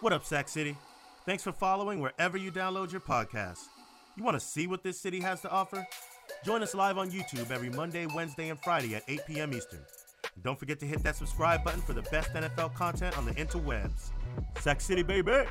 What up, Sac City? Thanks for following wherever you download your podcasts. You want to see what this city has to offer? Join us live on YouTube every Monday, Wednesday, and Friday at 8 p.m. Eastern. And don't forget to hit that subscribe button for the best NFL content on the interwebs. Sac City, baby!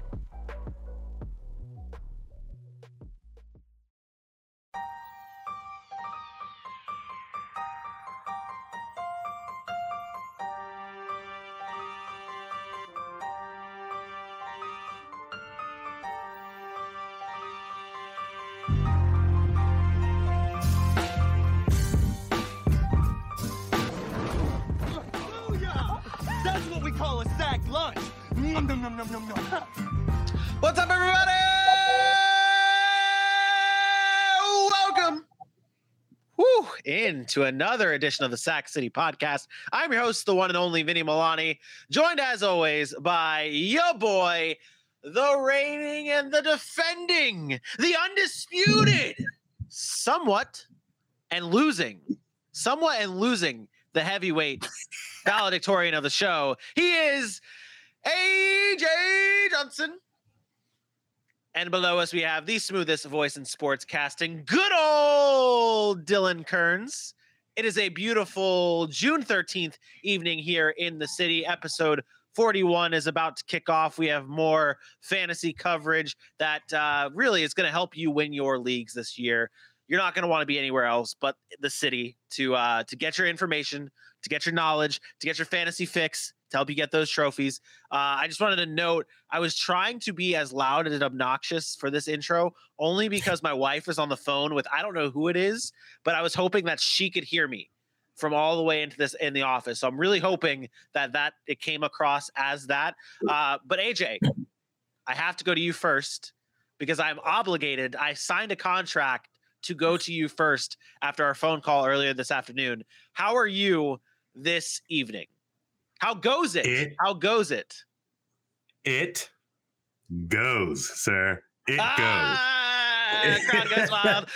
What's up, everybody? Welcome into another edition of the Sac City Podcast. I'm your host, the one and only Vinny Milani, joined as always by your boy, the reigning and the defending, the undisputed, somewhat and losing the heavyweight valedictorian of the show. He is AJ Johnson. And below us, we have the smoothest voice in sports casting, good old Dylan Kearns. It is a beautiful June 13th evening here in the city. Episode 41 is about to kick off. We have more fantasy coverage that really is going to help you win your leagues this year. You're not going to want to be anywhere else but the city to get your information, to get your knowledge, to get your fantasy fix, to help you get those trophies. I just wanted to note, I was trying to be as loud and obnoxious for this intro only because my wife is on the phone with, I don't know who it is, but I was hoping that she could hear me from all the way into this in the office. So I'm really hoping that it came across as that. But AJ, I have to go to you first because I'm obligated. I signed a contract to go to you first after our phone call earlier this afternoon. How are you this evening? How goes it? How goes it? It goes, sir. It goes. The crowd goes wild.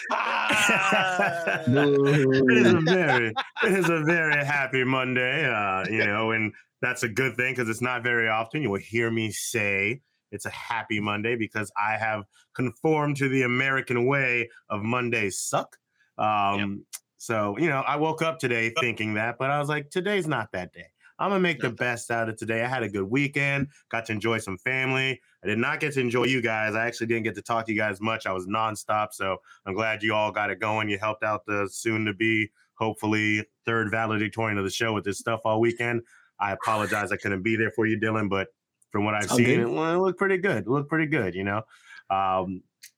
It is a very happy Monday, and that's a good thing because it's not very often you will hear me say it's a happy Monday because I have conformed to the American way of Mondays suck. So, I woke up today thinking that, but I was like, today's not that day. I'm going to make the best out of today. I had a good weekend, got to enjoy some family. I did not get to enjoy you guys. I actually didn't get to talk to you guys much. I was nonstop, so I'm glad you all got it going. You helped out the soon-to-be, hopefully, third valedictorian of the show with this stuff all weekend. I apologize I couldn't be there for you, Dylan, but from what I've seen, it looked pretty good. It looked pretty good, And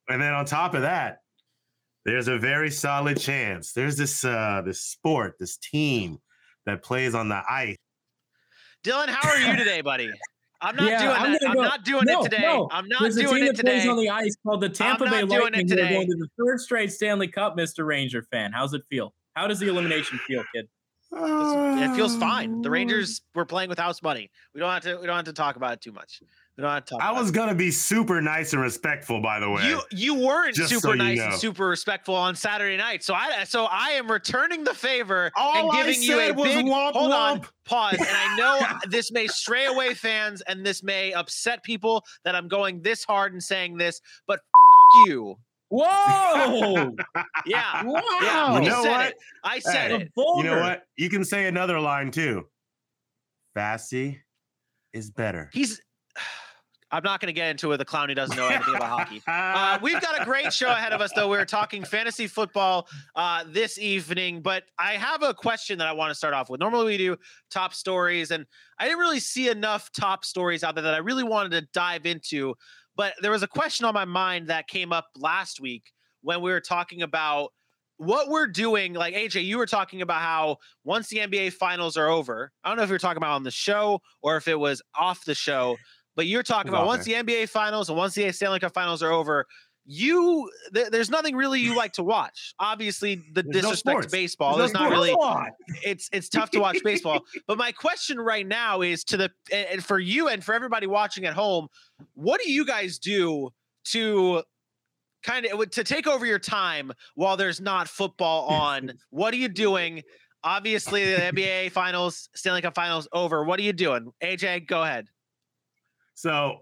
then on top of that, there's a very solid chance. There's this sport, this team that plays on the ice. Dylan, how are you today, buddy? I'm not doing it today. There's a team that plays on the ice called the Tampa Bay Lightning. They're going to the third straight Stanley Cup, Mr. Ranger fan. How's it feel? How does the elimination feel, kid? It feels fine. The Rangers were playing with house money. We don't have to talk about it too much. I was gonna be super nice and respectful, by the way. You weren't nice and super respectful on Saturday night. So I am returning the favor and giving you a big pause. And I know this may stray away fans and this may upset people that I'm going this hard and saying this, but f- you. Whoa! Yeah. Wow. Yeah. I said it. You know what? You can say another line too. Fassi is better. I'm not going to get into it. The clown who doesn't know anything about hockey. We've got a great show ahead of us, though. We're talking fantasy football this evening, but I have a question that I want to start off with. Normally we do top stories, and I didn't really see enough top stories out there that I really wanted to dive into. But there was a question on my mind that came up last week when we were talking about what we're doing. Like, AJ, you were talking about how once the NBA finals are over, I don't know if you're talking about on the show or if it was off the show, but you're talking about once the NBA finals and once the Stanley Cup finals are over, there's nothing really you like to watch. Obviously, there's no disrespect to baseball. It's tough to watch baseball. But my question right now is and for you and for everybody watching at home, what do you guys do to take over your time while there's not football on? What are you doing? Obviously, the NBA finals, Stanley Cup finals over. What are you doing? AJ, go ahead. So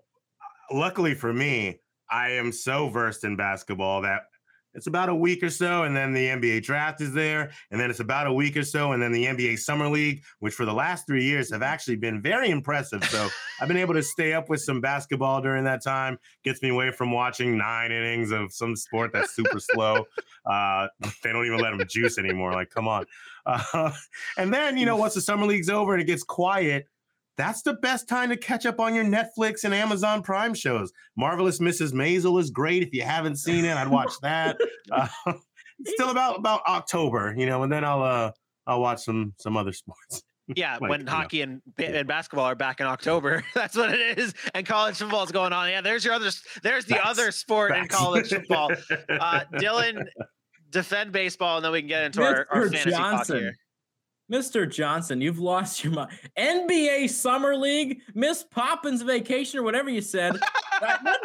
luckily for me, I am so versed in basketball that it's about a week or so, and then the NBA draft is there, and then it's about a week or so, and then the NBA Summer League, which for the last 3 years have actually been very impressive. So I've been able to stay up with some basketball during that time. Gets me away from watching 9 innings of some sport that's super slow. They don't even let them juice anymore. Like, come on. And then, you know, once the Summer League's over and it gets quiet, that's the best time to catch up on your Netflix and Amazon Prime shows. Marvelous Mrs. Maisel is great. If you haven't seen it, I'd watch that. It's still about October, you know, and then I'll watch some other sports. Yeah, like, when hockey and basketball are back in October, that's what it is. And college football is going on. Yeah, there's your other. There's the other sport in college football. Dylan, defend baseball, and then we can get into our fantasy talk here. Mr. Johnson, you've lost your mind. NBA Summer League, Miss Poppins Vacation, or whatever you said.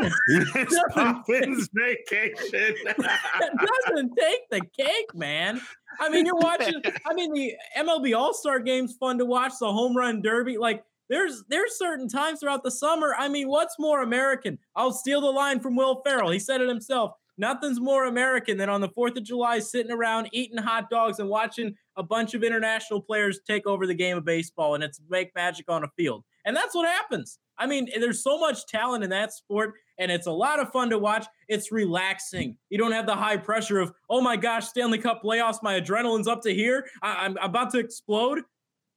Miss Poppins Vacation. That doesn't take the cake, man. I mean, you're watching. I mean, the MLB All-Star Game's fun to watch. The Home Run Derby, like there's certain times throughout the summer. I mean, what's more American? I'll steal the line from Will Ferrell. He said it himself. Nothing's more American than on the 4th of July sitting around eating hot dogs and watching a bunch of international players take over the game of baseball, and it's make magic on a field. And that's what happens. I mean, there's so much talent in that sport, and it's a lot of fun to watch. It's relaxing. You don't have the high pressure of, oh, my gosh, Stanley Cup playoffs, my adrenaline's up to here. I'm about to explode.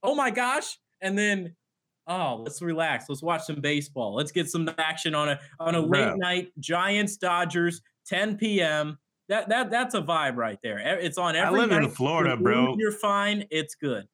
Oh, my gosh. And then, oh, let's relax. Let's watch some baseball. Let's get some action on a late night Giants-Dodgers 10 p.m. That's a vibe right there. It's on every night. I live in Florida, bro. You're fine. It's good.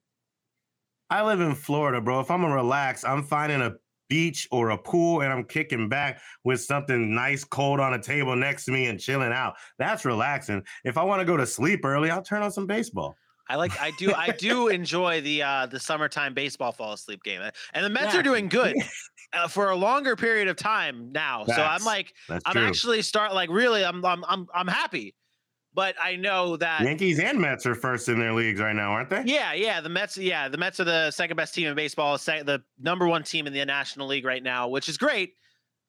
I live in Florida, bro. If I'm going to relax, I'm finding a beach or a pool, and I'm kicking back with something nice cold on a table next to me and chilling out. That's relaxing. If I want to go to sleep early, I'll turn on some baseball. I do enjoy the summertime baseball fall asleep game, and the Mets are doing good for a longer period of time now. So I'm like, I'm happy, but I know that Yankees and Mets are first in their leagues right now, aren't they? Yeah. The Mets are the second best team in baseball, the number one team in the National League right now, which is great.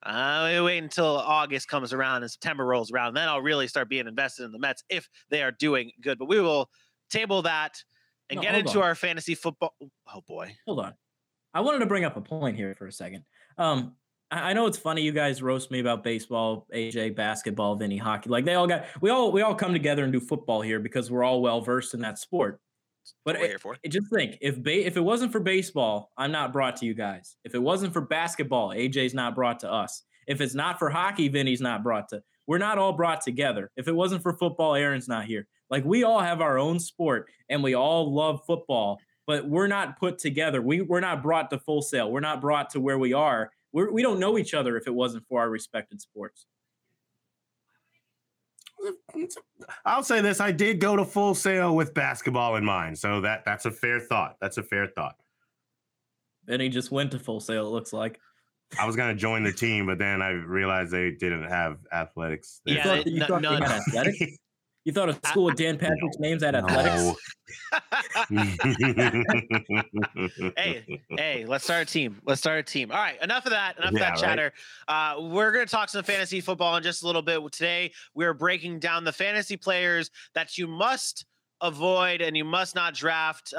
I wait until August comes around and September rolls around, then I'll really start being invested in the Mets if they are doing good. But we will table that and get into our fantasy football. Oh boy. Hold on. I wanted to bring up a point here for a second. I know it's funny. You guys roast me about baseball, AJ, basketball, Vinny, hockey. Like we all come together and do football here because we're all well-versed in that sport. But just think if it wasn't for baseball, I'm not brought to you guys. If it wasn't for basketball, AJ's not brought to us. If it's not for hockey, Vinny's not brought to, we're not all brought together. If it wasn't for football, Aaron's not here. Like, we all have our own sport, and we all love football, but we're not put together. We're not brought to Full Sail. We're not brought to where we are. We don't know each other if it wasn't for our respected sports. I'll say this. I did go to Full Sail with basketball in mind, so that's a fair thought. Then he just went to Full Sail, it looks like. I was going to join the team, but then I realized they didn't have athletics. There. Yeah, you thought they had athletics? You thought a school with Dan Patrick's names at athletics? No. hey, let's start a team. All right, enough of that. Enough of that chatter. Right? We're going to talk some fantasy football in just a little bit. Today, we're breaking down the fantasy players that you must avoid and you must not draft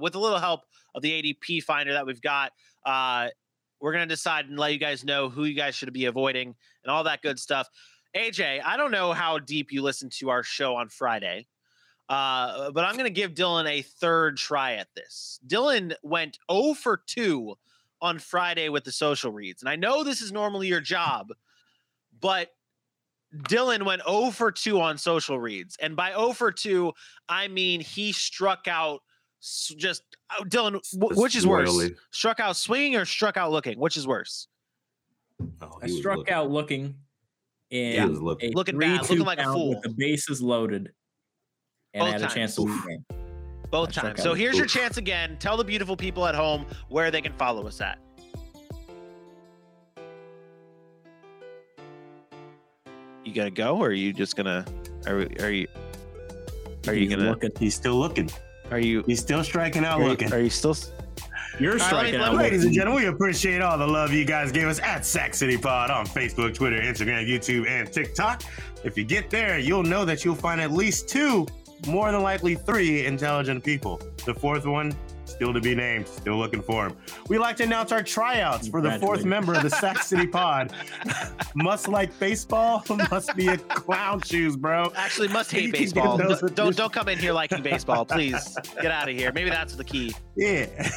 with a little help of the ADP finder that we've got. We're going to decide and let you guys know who you guys should be avoiding and all that good stuff. AJ, I don't know how deep you listened to our show on Friday, but I'm going to give Dylan a third try at this. Dylan went 0 for 2 on Friday with the social reads. And I know this is normally your job, but Dylan went 0 for 2 on social reads. And by 0 for 2, I mean he struck out just – Dylan, which is worse? Struck out swinging or struck out looking? Which is worse? Oh, I struck out looking. Yeah, looking bad, looking like a fool. With the bases loaded, and I had a chance to win. Both times. So here's your chance again. Tell the beautiful people at home where they can follow us at. You gonna go, or are you just gonna? Are you gonna? He's still looking. He's still striking out looking. Are you still? You're striking out. Ladies and gentlemen, we appreciate all the love you guys gave us at Sac City Pod on Facebook, Twitter, Instagram, YouTube, and TikTok. If you get there, you'll know that you'll find at least two, more than likely three, intelligent people. The fourth one, still to be named. Still looking for him. We like to announce our tryouts for the fourth member of the Sac City Pod. Must like baseball. Must be a clown shoes, bro. Actually, must hate baseball. Don't come in here liking baseball, please. Get out of here. Maybe that's the key. Yeah.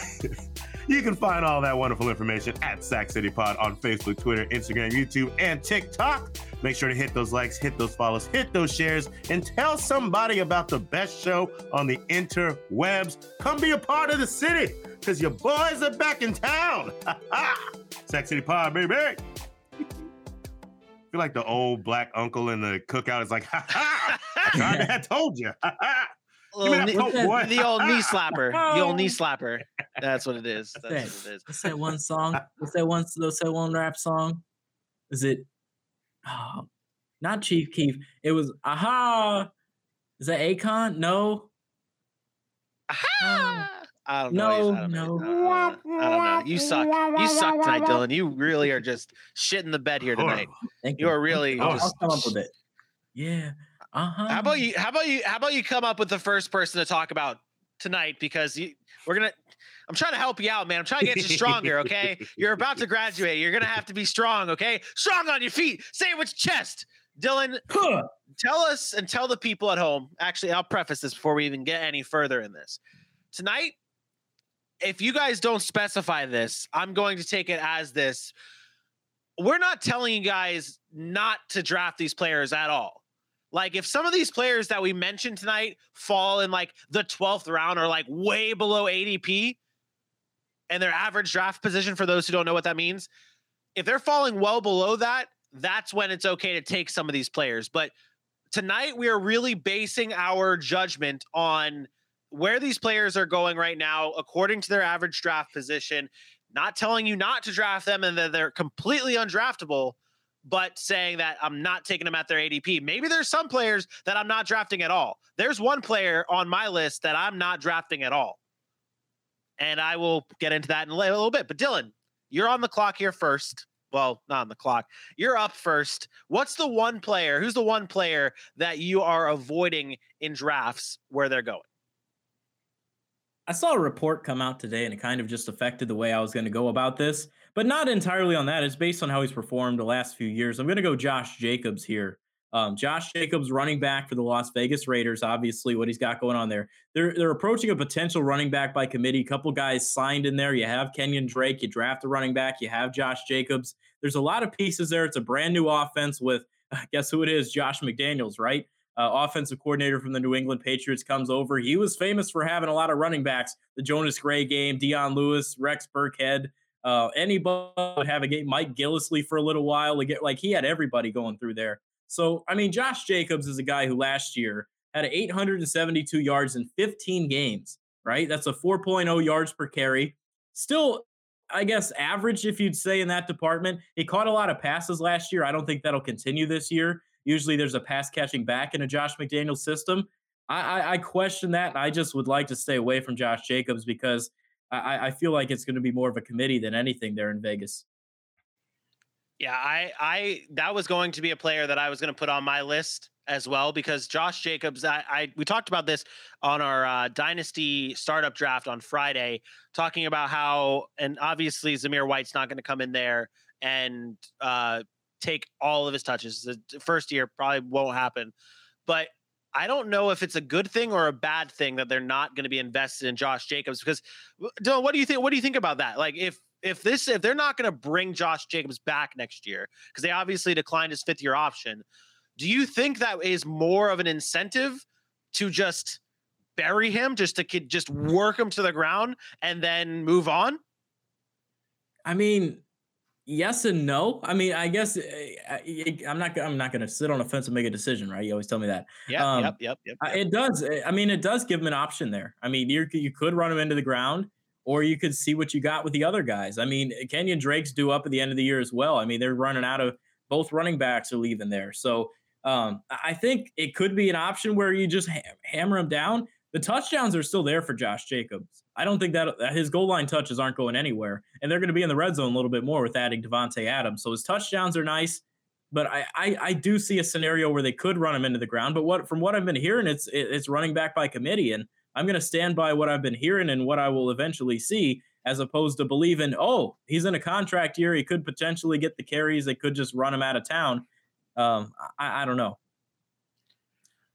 You can find all that wonderful information at Sac City Pod on Facebook, Twitter, Instagram, YouTube, and TikTok. Make sure to hit those likes, hit those follows, hit those shares, and tell somebody about the best show on the interwebs. Come be a part of the city, because your boys are back in town. Sac City Pod, baby. I feel like the old black uncle in the cookout is like, ha ha, I told you, ha ha. The old knee slapper. The old knee slapper. That's what it is. That's what it is. What's that one song? What's that one rap song? Is it not Chief Keef? It was Aha. Is that Akon? No. Aha. I don't know. I don't know. You suck. You suck tonight, Dylan. You really are just shitting the bed here tonight. You are really. I'll come up with it. Yeah. Uh-huh. How about you come up with the first person to talk about tonight, because I'm trying to help you out, man. I'm trying to get you stronger, okay? You're about to graduate. You're going to have to be strong, okay? Strong on your feet. Say it with your chest. Dylan, tell us and tell the people at home. Actually, I'll preface this before we even get any further in this. Tonight, if you guys don't specify this, I'm going to take it as this. We're not telling you guys not to draft these players at all. Like, if some of these players that we mentioned tonight fall in, like, the 12th round or, like, way below ADP and their average draft position, for those who don't know what that means, if they're falling well below that, that's when it's okay to take some of these players. But tonight we are really basing our judgment on where these players are going right now according to their average draft position, not telling you not to draft them and that they're completely undraftable, but saying that I'm not taking them at their ADP. Maybe there's some players that I'm not drafting at all. There's one player on my list that I'm not drafting at all. And I will get into that in a little bit. But Dylan, you're on the clock here first. Well, not on the clock. You're up first. What's the one player? Who's the one player that you are avoiding in drafts where they're going? I saw a report come out today, and it kind of just affected the way I was going to go about this, but not entirely on that. It's based on how he's performed the last few years. I'm going to go Josh Jacobs here. Josh Jacobs, running back for the Las Vegas Raiders, obviously what he's got going on there. They're approaching a potential running back by committee. A couple guys signed in there. You have Kenyon Drake. You draft a running back. You have Josh Jacobs. There's a lot of pieces there. It's a brand new offense with, guess who it is, Josh McDaniels, right? Offensive coordinator from the New England Patriots comes over. He was famous for having a lot of running backs. The Jonas Gray game, Dion Lewis, Rex Burkhead. Anybody would have a game. Mike Gillislee for a little while. Like, he had everybody going through there. So, I mean, Josh Jacobs is a guy who last year had 872 yards in 15 games, right? That's a 4.0 yards per carry. Still, I guess, average, if you'd say, in that department. He caught a lot of passes last year. I don't think that'll continue this year. Usually there's a pass-catching back in a Josh McDaniels system. I question that. I just would like to stay away from Josh Jacobs because I feel like it's going to be more of a committee than anything there in Vegas. Yeah, I that was going to be a player that I was going to put on my list as well, because Josh Jacobs, we talked about this on our Dynasty startup draft on Friday, talking about how, and obviously Zamir White's not going to come in there and take all of his touches. The first year probably won't happen, but I don't know if it's a good thing or a bad thing that they're not going to be invested in Josh Jacobs, because Dylan, what do you think? What do you think about that? Like, if they're not going to bring Josh Jacobs back next year, because they obviously declined his 5th-year option, do you think that is more of an incentive to just bury him, just work him to the ground and then move on? I mean, yes and no. I mean, I guess I'm not going to sit on a fence and make a decision, right? You always tell me that. Yeah, yep. It does. I mean, it does give him an option there. I mean, you could run him into the ground, or you could see what you got with the other guys. I mean, Kenyon Drake's due up at the end of the year as well. I mean, they're running out of both running backs are leaving there. So I think it could be an option where you just hammer him down. The touchdowns are still there for Josh Jacobs. I don't think that his goal line touches aren't going anywhere, and they're going to be in the red zone a little bit more with adding Devontae Adams. So his touchdowns are nice, but I do see a scenario where they could run him into the ground. But what from what I've been hearing, it's running back by committee, and I'm going to stand by what I've been hearing and what I will eventually see, as opposed to believing, oh, he's in a contract year, he could potentially get the carries, they could just run him out of town. I don't know.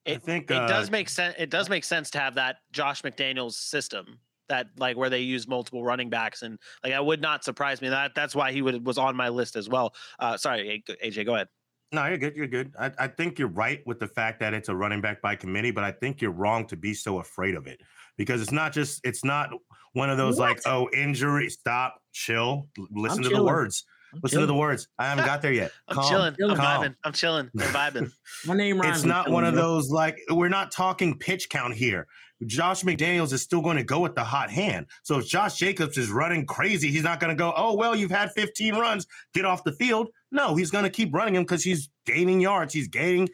I think it does make sense. It does make sense to have that Josh McDaniels system, that like where they use multiple running backs, and like that would not surprise me. That's why he was on my list as well. Sorry, AJ, go ahead. No, you're good. You're good. I think you're right with the fact that it's a running back by committee, but I think you're wrong to be so afraid of it, because it's not one of those like, oh, injury, stop, chill, listen to the words. Listen to the words. I haven't got there yet. I'm chilling. I'm vibing. My name rhymes. It's not one of those, like, we're not talking pitch count here. Josh McDaniels is still going to go with the hot hand. So if Josh Jacobs is running crazy, he's not going to go, oh, well, you've had 15 runs, get off the field. No, he's going to keep running him because he's gaining yards. He's getting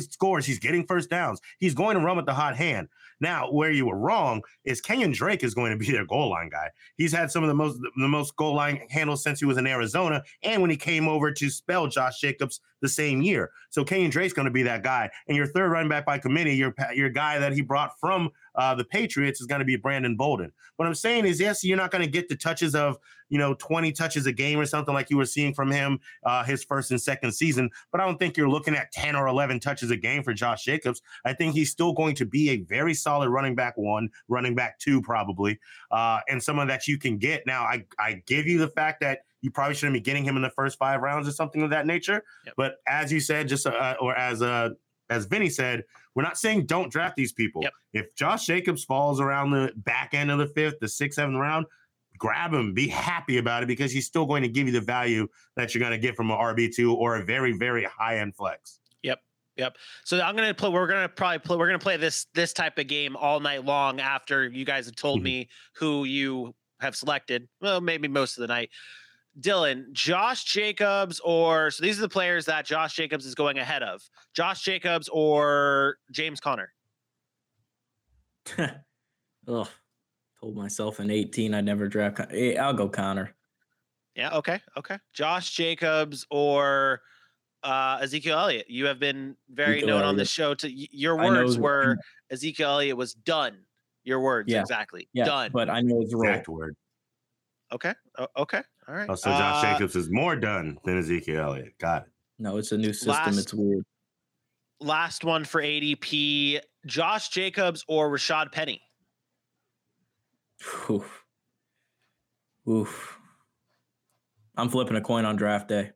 scores. He's getting first downs. He's going to run with the hot hand. Now, where you were wrong is Kenyon Drake is going to be their goal line guy. He's had some of the most goal line handles since he was in Arizona, and when he came over to spell Josh Jacobs the same year. So Kenyon Drake's going to be that guy. And your third running back by committee, your guy that he brought from the Patriots is going to be Brandon Bolden. What I'm saying is, yes, you're not going to get the touches of, 20 touches a game or something like you were seeing from him his first and second season, but I don't think you're looking at 10 or 11 touches a game for Josh Jacobs. I think he's still going to be a very solid running back one, running back two probably, and someone that you can get. Now, I give you the fact that you probably shouldn't be getting him in the first 5 rounds or something of that nature, yep. But as you said, as Vinny said, we're not saying don't draft these people. Yep. If Josh Jacobs falls around the back end of the 5th, the 6th, 7th round, grab him, be happy about it, because he's still going to give you the value that you're going to get from an RB2 or a very, very high-end flex. Yep. So we're going to play this type of game all night long after you guys have told me who you have selected. Well, maybe most of the night. Dylan, Josh Jacobs, or so these are the players that Josh Jacobs is going ahead of. Josh Jacobs or James Conner? Oh, told myself in 18 I'd never draft. I'll go Conner. Yeah, okay. Josh Jacobs or Ezekiel Elliott. You have been very Ezekiel known Elliott. On this show. Your words were Ezekiel Elliott was done. Your words, yeah. Exactly. Yeah, done. But I know it's the exact word. Okay. All right. So Josh Jacobs is more done than Ezekiel Elliott. Got it. No, it's a new system. It's weird. Last one for ADP, Josh Jacobs or Rashad Penny? Oof. I'm flipping a coin on draft day.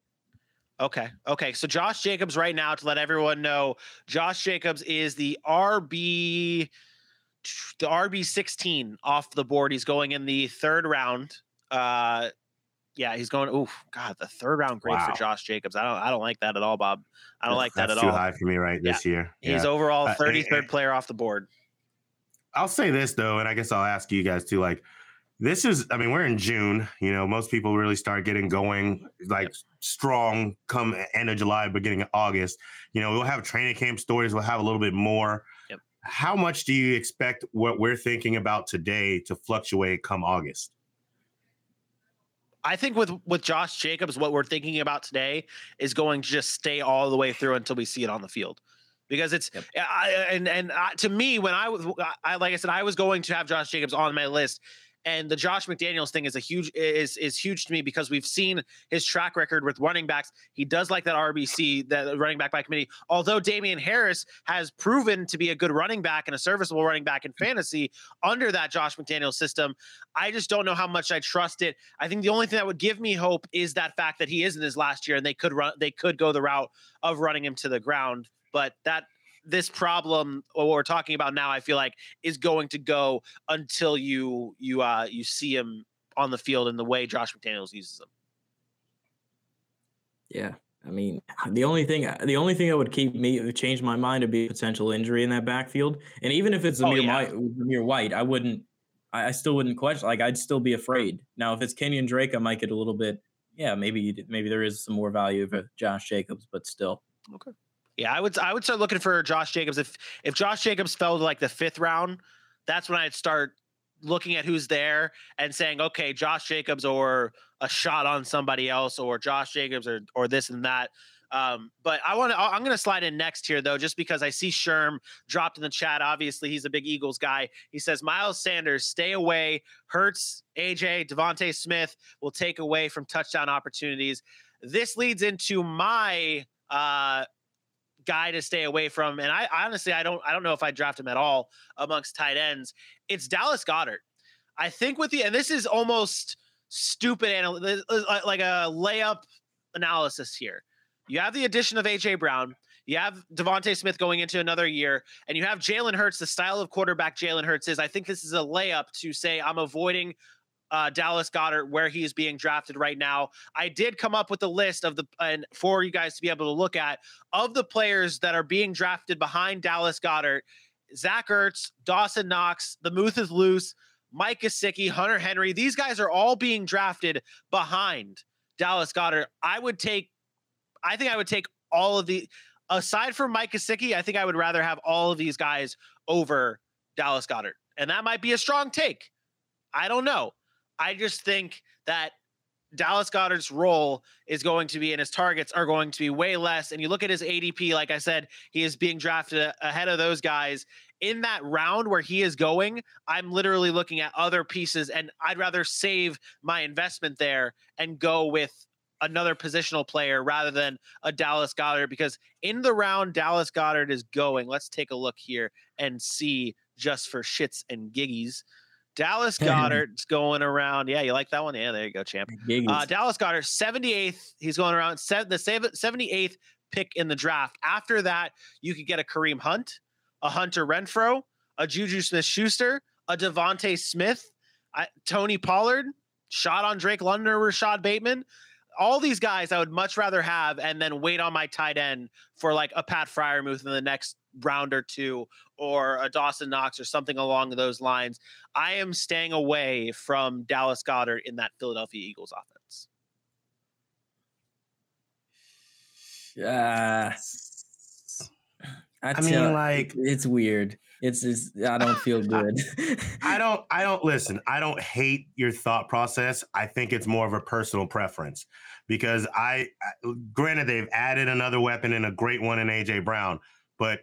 Okay. So Josh Jacobs right now, to let everyone know, Josh Jacobs is the RB 16 off the board. He's going in the 3rd round. Yeah, he's going. Oh God, the 3rd round grade for Josh Jacobs. I don't like that at all, Bob. I don't like that at all. That's too high for me this year. Yeah. He's overall 33rd player off the board. I'll say this though, and I guess I'll ask you guys too. Like, this is, I mean, we're in June. Most people really start getting going strong come end of July, beginning of August. We'll have training camp stories. We'll have a little bit more. Yep. How much do you expect what we're thinking about today to fluctuate come August? I think with Josh Jacobs, what we're thinking about today is going to just stay all the way through until we see it on the field, because it's to me, when I like I said, I was going to have Josh Jacobs on my list, and the Josh McDaniels thing is huge to me, because we've seen his track record with running backs. He does like that RBC, that running back by committee. Although Damian Harris has proven to be a good running back and a serviceable running back in fantasy under that Josh McDaniels system, I just don't know how much I trust it. I think the only thing that would give me hope is that fact that he is in his last year and they could go the route of running him to the ground. But this problem, what we're talking about now, I feel like is going to go until you see him on the field in the way Josh McDaniels uses him. Yeah. I mean, the only thing that would change my mind would be a potential injury in that backfield. And even if it's Zamir White, I still wouldn't question. Like, I'd still be afraid. Now, if it's Kenyon Drake, I might get a little bit, maybe there is some more value of Josh Jacobs, but still. Okay. Yeah, I would start looking for Josh Jacobs. If Josh Jacobs fell to like the fifth round, that's when I'd start looking at who's there and saying, okay, Josh Jacobs or a shot on somebody else, or Josh Jacobs or this and that. But I'm going to slide in next here though, just because I see Sherm dropped in the chat. Obviously he's a big Eagles guy. He says, Miles Sanders, stay away. Hurts, AJ, Devontae Smith will take away from touchdown opportunities. This leads into my, guy to stay away from. And I honestly, I don't know if I draft him at all amongst tight ends. It's Dallas Goedert. I think and this is almost stupid, like a layup analysis here. You have the addition of AJ Brown. You have Devontae Smith going into another year, and you have Jalen Hurts, the style of quarterback Jalen Hurts is. I think this is a layup to say, I'm avoiding Dallas Goedert where he is being drafted right now. I did come up with a list and for you guys to be able to look at of the players that are being drafted behind Dallas Goedert: Zach Ertz, Dawson Knox, the Muth is loose, Mike Gesicki, Hunter Henry. These guys are all being drafted behind Dallas Goedert. I think I would take all of the, aside from Mike Gesicki, I think I would rather have all of these guys over Dallas Goedert. And that might be a strong take. I don't know. I just think that Dallas Goedert's role is going to be, and his targets are going to be way less. And you look at his ADP, like I said, he is being drafted ahead of those guys. In that round where he is going, I'm literally looking at other pieces, and I'd rather save my investment there and go with another positional player rather than a Dallas Goedert, because in the round Dallas Goedert is going, let's take a look here and see just for shits and giggies. Dallas Goedert's going around. Yeah, you like that one? Yeah, there you go, champ. Dallas Goedert, 78th. He's going around the 78th pick in the draft. After that, you could get a Kareem Hunt, a Hunter Renfrow, a Juju Smith-Schuster, a Devontae Smith, Tony Pollard, shot on Drake London, Rashad Bateman. All these guys I would much rather have and then wait on my tight end for like a Pat Freiermuth in the next round or two, or a Dawson Knox or something along those lines. I am staying away from Dallas Goedert in that Philadelphia Eagles offense. Yeah. It's weird. It's just, I don't feel good. I don't listen. I don't hate your thought process. I think it's more of a personal preference, because granted they've added another weapon and a great one in AJ Brown, but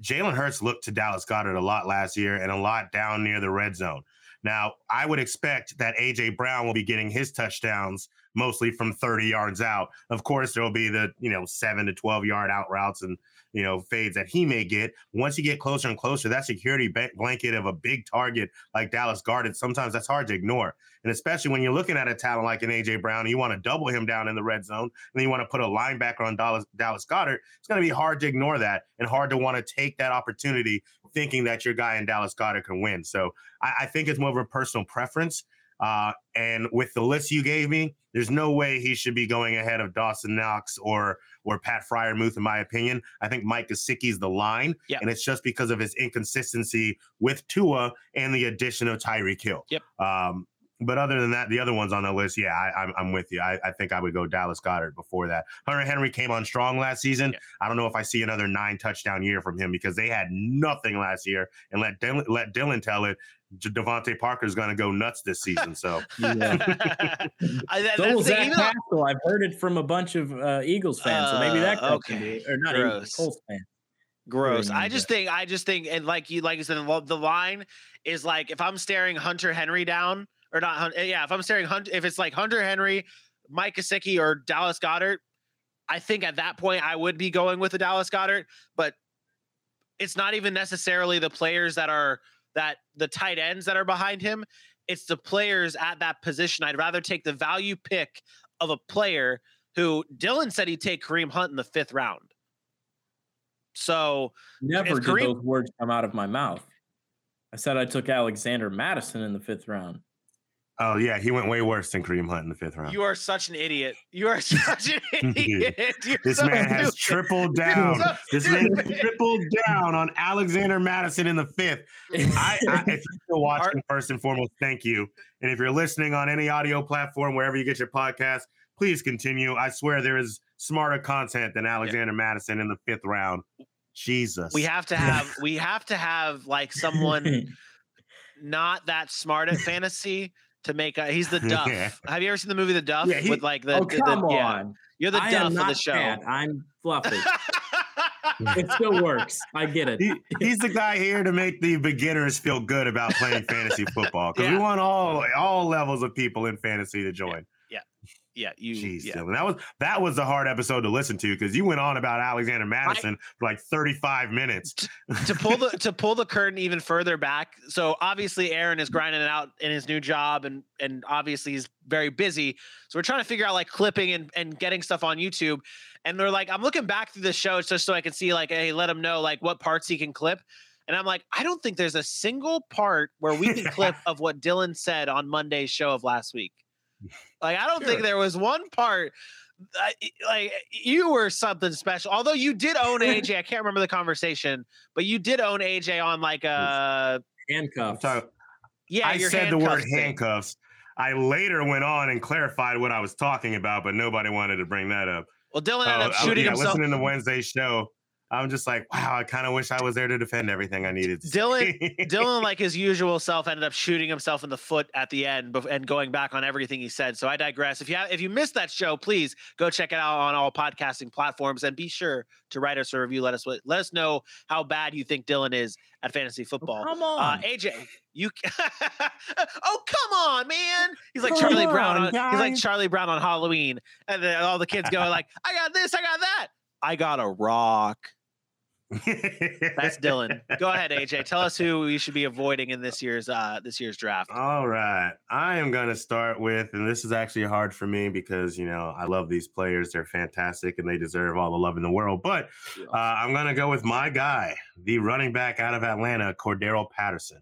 Jalen Hurts looked to Dallas Goedert a lot last year and a lot down near the red zone. Now I would expect that AJ Brown will be getting his touchdowns mostly from 30 yards out. Of course, there'll be the, 7 to 12 yard out routes and, fades that he may get. Once you get closer and closer, that security blanket of a big target like Dallas Goedert, sometimes that's hard to ignore. And especially when you're looking at a talent like an A.J. Brown, you want to double him down in the red zone, and then you want to put a linebacker on Dallas Goedert, it's going to be hard to ignore that and hard to want to take that opportunity thinking that your guy in Dallas Goedert can win. So I think it's more of a personal preference. And with the list you gave me, there's no way he should be going ahead of Dawson Knox or Pat Freiermuth, in my opinion. I think Mike Gesicki's the line, yep. And it's just because of his inconsistency with Tua and the addition of Tyreek Hill. Yep. But other than that, the other ones on the list, yeah, I'm with you. I think I would go Dallas Goedert before that. Hunter Henry came on strong last season. Yeah. I don't know if I see another 9 touchdown year from him, because they had nothing last year. And let Dylan tell it, Devontae Parker's going to go nuts this season. So, I've heard it from a bunch of Eagles fans. So maybe that could be, or not Eagles, Colts fans. Gross. I just think, and like you said, the line is like, if I'm staring Hunter Henry down. Or not, yeah. If I'm staring Hunter, if it's like Hunter Henry, Mike Gesicki, or Dallas Goedert, I think at that point I would be going with the Dallas Goedert. But it's not even necessarily the players that the tight ends that are behind him. It's the players at that position. I'd rather take the value pick of a player who Dylan said he'd take Kareem Hunt in the 5th round. So never did those words come out of my mouth. I said I took Alexander Mattison in the 5th round. Oh, yeah, he went way worse than Kareem Hunt in the 5th round. You are such an idiot. This man has tripled down. This man tripled down on Alexander Mattison in the 5th. If you're still watching, first and foremost, thank you. And if you're listening on any audio platform, wherever you get your podcast, please continue. I swear there is smarter content than Alexander Mattison in the fifth round. Jesus. We have to have like someone not that smart at fantasy to make a, he's the Duff. Yeah. Have you ever seen the movie The Duff? Yeah, with like the, on. You're the Duff of the show. Bad. I'm fluffy. It still works. I get it. He's the guy here to make the beginners feel good about playing fantasy football. Because we want all levels of people in fantasy to join. Dylan, that was a hard episode to listen to because you went on about Alexander Mattison for like 35 minutes. to pull the curtain even further back. So obviously Aaron is grinding it out in his new job and obviously he's very busy. So we're trying to figure out like clipping and getting stuff on YouTube. And they're like, I'm looking back through the show just so I can see like, hey, let him know like what parts he can clip. And I'm like, I don't think there's a single part where we can clip of what Dylan said on Monday's show of last week. Like, I don't think there was one part like you were something special, although you did own AJ. I can't remember the conversation, but you did own AJ on like a handcuffs. Yeah. I said the word handcuffs. I later went on and clarified what I was talking about, but nobody wanted to bring that up. Well, Dylan ended up shooting himself. Listening to Wednesday's show, I'm just like, wow, I kind of wish I was there to defend everything I needed to. Dylan, like his usual self, ended up shooting himself in the foot at the end and going back on everything he said. So I digress. If you missed that show, please go check it out on all podcasting platforms and be sure to write us a review. Let us know how bad you think Dylan is at fantasy football. Oh, come on. AJ, you oh, come on, man. He's like Charlie Brown on Halloween. And then all the kids go like, I got this, I got that. I got a rock. That's Dylan. Go ahead, AJ. Tell us who you should be avoiding in this year's draft. All right, I am going to start with, and this is actually hard for me because I love these players. They're fantastic and they deserve all the love in the world. But I'm going to go with my guy, the running back out of Atlanta, Cordarrelle Patterson.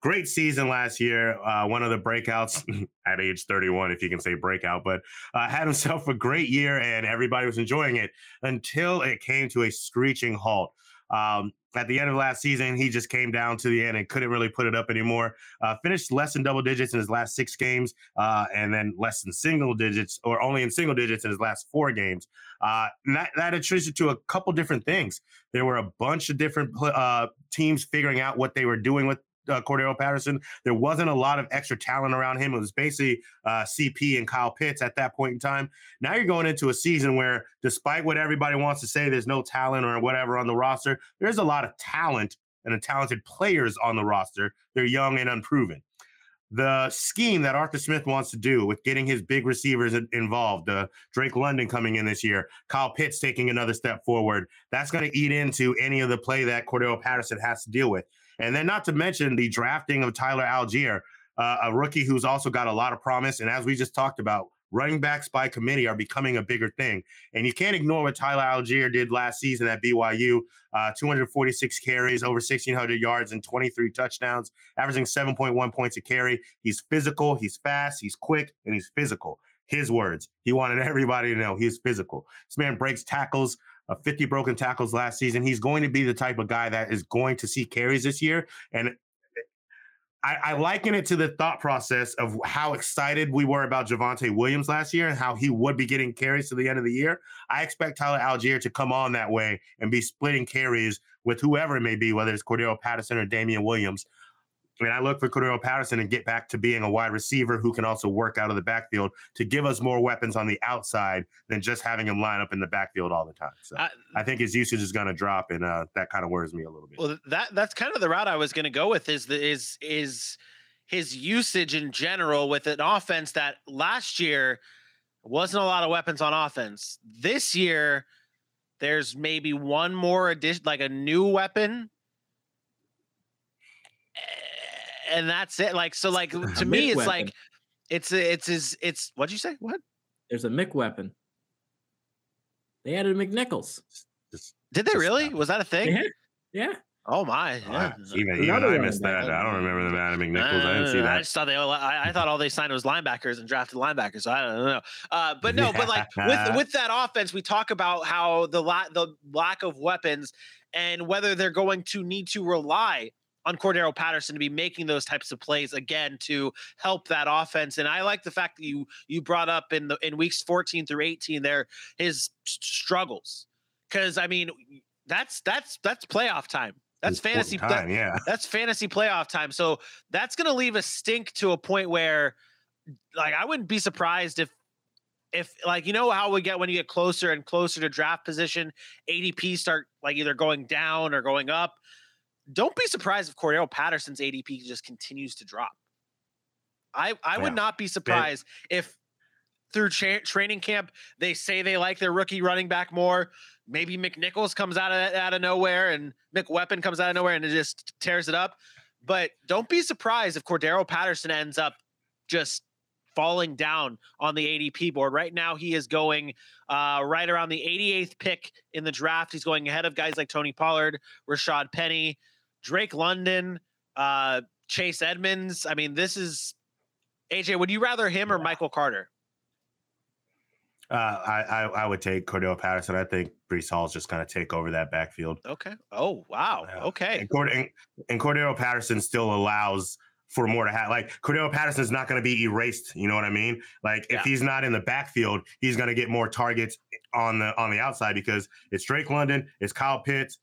Great season last year. One of the breakouts at age 31, if you can say breakout, but had himself a great year and everybody was enjoying it until it came to a screeching halt. At the end of last season, he just came down to the end and couldn't really put it up anymore. Finished less than double digits in his last 6 games and then less than single digits or only in single digits in his last 4 games. And that attributed to a couple different things. There were a bunch of different teams figuring out what they were doing with Cordarrelle Patterson. There wasn't a lot of extra talent around him. It was basically CP and Kyle Pitts at that point in time. Now you're going into a season where, despite what everybody wants to say, there's no talent or whatever on the roster. There's a lot of talent and talented players on the roster. They're young and unproven. The scheme that Arthur Smith wants to do with getting his big receivers involved, Drake London coming in this year, Kyle Pitts taking another step forward, that's going to eat into any of the play that Cordarrelle Patterson has to deal with. And then not to mention the drafting of Tyler Allgeier, a rookie who's also got a lot of promise. And as we just talked about, running backs by committee are becoming a bigger thing. And you can't ignore what Tyler Allgeier did last season at BYU, 246 carries, over 1,600 yards and 23 touchdowns, averaging 7.1 points a carry. He's physical, he's fast, he's quick, and he's physical. His words. He wanted everybody to know he's physical. This man breaks tackles. 50 broken tackles last season. He's going to be the type of guy that is going to see carries this year. And I liken it to the thought process of how excited we were about Javonte Williams last year and how he would be getting carries to the end of the year. I expect Tyler Allgeier to come on that way and be splitting carries with whoever it may be, whether it's Cordarrelle Patterson or Damian Williams. I look for Cordarrelle Patterson to get back to being a wide receiver who can also work out of the backfield to give us more weapons on the outside than just having him line up in the backfield all the time. So I think his usage is going to drop, and that kind of worries me a little bit. Well, that's kind of the route I was going to go with is his usage in general with an offense that last year wasn't a lot of weapons on offense. This year, there's maybe one more addition, like a new weapon. And that's it. Like, so like, to me, it's weapon. Like, it's what'd you say? What? There's a Mick weapon. They added McNichols. Did they really? Was that a thing? Yeah. Oh my. Yeah. Even I missed that. I don't remember them adding McNichols. I didn't see that. I thought all they signed was linebackers and drafted linebackers. So I don't know. But like with that offense, we talk about how the lack of weapons and whether they're going to need to rely on Cordarrelle Patterson to be making those types of plays again to help that offense. And I like the fact that you brought up in weeks 14 through 18 there his struggles, because I mean that's playoff time. That's fantasy time, yeah. That's fantasy playoff time. So that's going to leave a stink to a point where, like, I wouldn't be surprised if like, you know how we get when you get closer and closer to draft position, ADP start like either going down or going up. Don't be surprised if Cordarrelle Patterson's ADP just continues to drop. I would not be surprised if through training camp they say they like their rookie running back more. Maybe McNichols comes out of nowhere and McWeapon comes out of nowhere and it just tears it up. But don't be surprised if Cordarrelle Patterson ends up just falling down on the ADP board. Right now, he is going right around the 88th pick in the draft. He's going ahead of guys like Tony Pollard, Rashad Penny, Drake London, Chase Edmonds. I mean, this is AJ. Would you rather him or Michael Carter? I would take Cordarrelle Patterson. I think Breece Hall is just going to take over that backfield. Okay. Oh, wow. Okay. And Cordarrelle Patterson still allows for more to have. Like, Cordarrelle Patterson is not going to be erased. You know what I mean? Like, if he's not in the backfield, he's going to get more targets on the outside because it's Drake London, it's Kyle Pitts,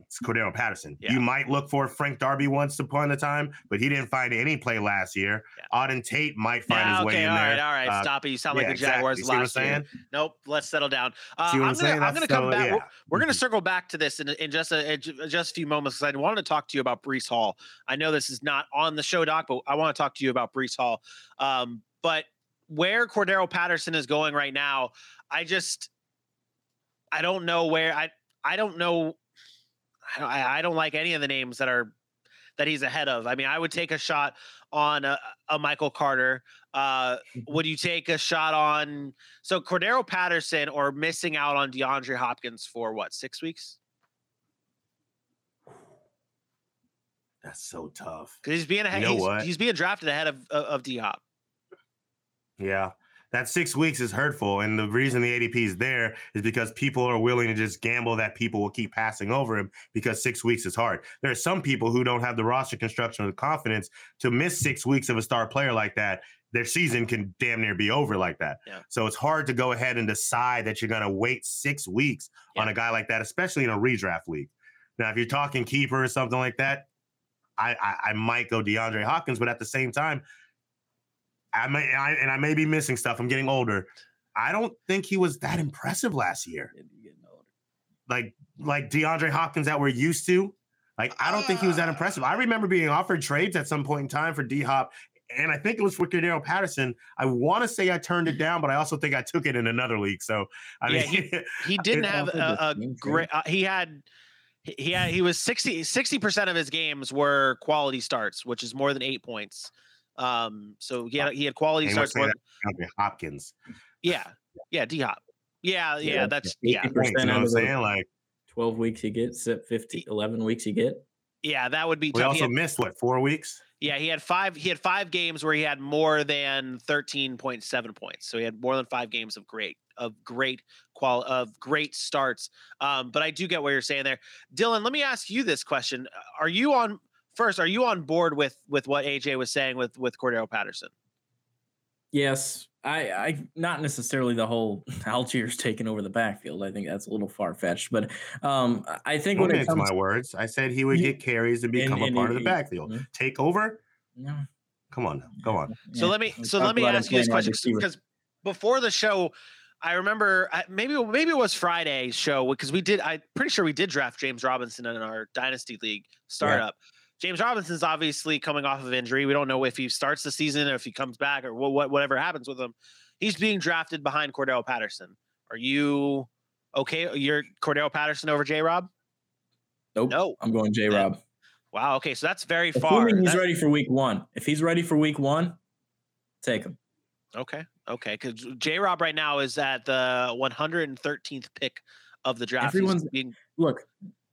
it's Cordarrelle Patterson. Yeah. You might look for Frank Darby once upon a time, but he didn't find any play last year. Yeah. Auden Tate might find his way in there. All right. Stop it. You sound like the Jaguars last year. Nope. Let's settle down. I'm going to come back. Yeah. We're going to circle back to this in just a few moments, because I wanted to talk to you about Breece Hall. I know this is not on the show, Doc, but I want to talk to you about Breece Hall. But where Cordarrelle Patterson is going right now, I don't know where. I don't know. I don't like any of the names that he's ahead of. I mean, I would take a shot on a Michael Carter. Would you take a shot on Cordarrelle Patterson or missing out on DeAndre Hopkins for what, 6 weeks? That's so tough. Because he's being ahead. You know he's being drafted ahead of D Hop. Yeah. That 6 weeks is hurtful, and the reason the ADP is there is because people are willing to just gamble that people will keep passing over him because 6 weeks is hard. There are some people who don't have the roster construction or the confidence to miss 6 weeks of a star player like that. Their season can damn near be over like that. Yeah. So it's hard to go ahead and decide that you're going to wait 6 weeks on a guy like that, especially in a redraft league. Now, if you're talking keeper or something like that, I might go DeAndre Hopkins, but at the same time, I may be missing stuff. I'm getting older. I don't think he was that impressive last year. Like DeAndre Hopkins that we're used to. Like, I don't think he was that impressive. I remember being offered trades at some point in time for D-Hop, and I think it was for Cordarrelle Patterson. I want to say I turned it down, but I also think I took it in another league. So, I mean, he didn't have a great – he was 60% of his games were quality starts, which is more than 8 points. So he had quality starts. Hopkins. Yeah. D Hop. Yeah. That's 80%. You know what I'm saying? Like 12 weeks he gets, 11 weeks he get. Yeah, that would be. We tough. Also missed 4 weeks. Yeah, he had five games where he had more than 13.7 points. So he had more than 5 games of great starts. But I do get what you're saying there, Dylan. Let me ask you this question: are you on board with what AJ was saying with Cordarrelle Patterson? Yes. I not necessarily the whole Allgeier's taking over the backfield. I think that's a little far-fetched, but I think when it comes to my words, I said he would get carries and become a part of the backfield. Mm-hmm. Take over? No. Come on now. Go on. Yeah. So let me ask you this question, because before the show, I remember maybe it was Friday's show, because I'm pretty sure we did draft James Robinson in our Dynasty League startup. Yeah. James Robinson's obviously coming off of injury. We don't know if he starts the season or if he comes back or whatever happens with him. He's being drafted behind Cordarrelle Patterson. Are you okay? You're Cordarrelle Patterson over J-Rob? Nope. No, I'm going J-Rob. Wow. Okay, so that's very far. He's ready for week one. If he's ready for week one, take him. Okay. Because J-Rob right now is at the 113th pick of the draft.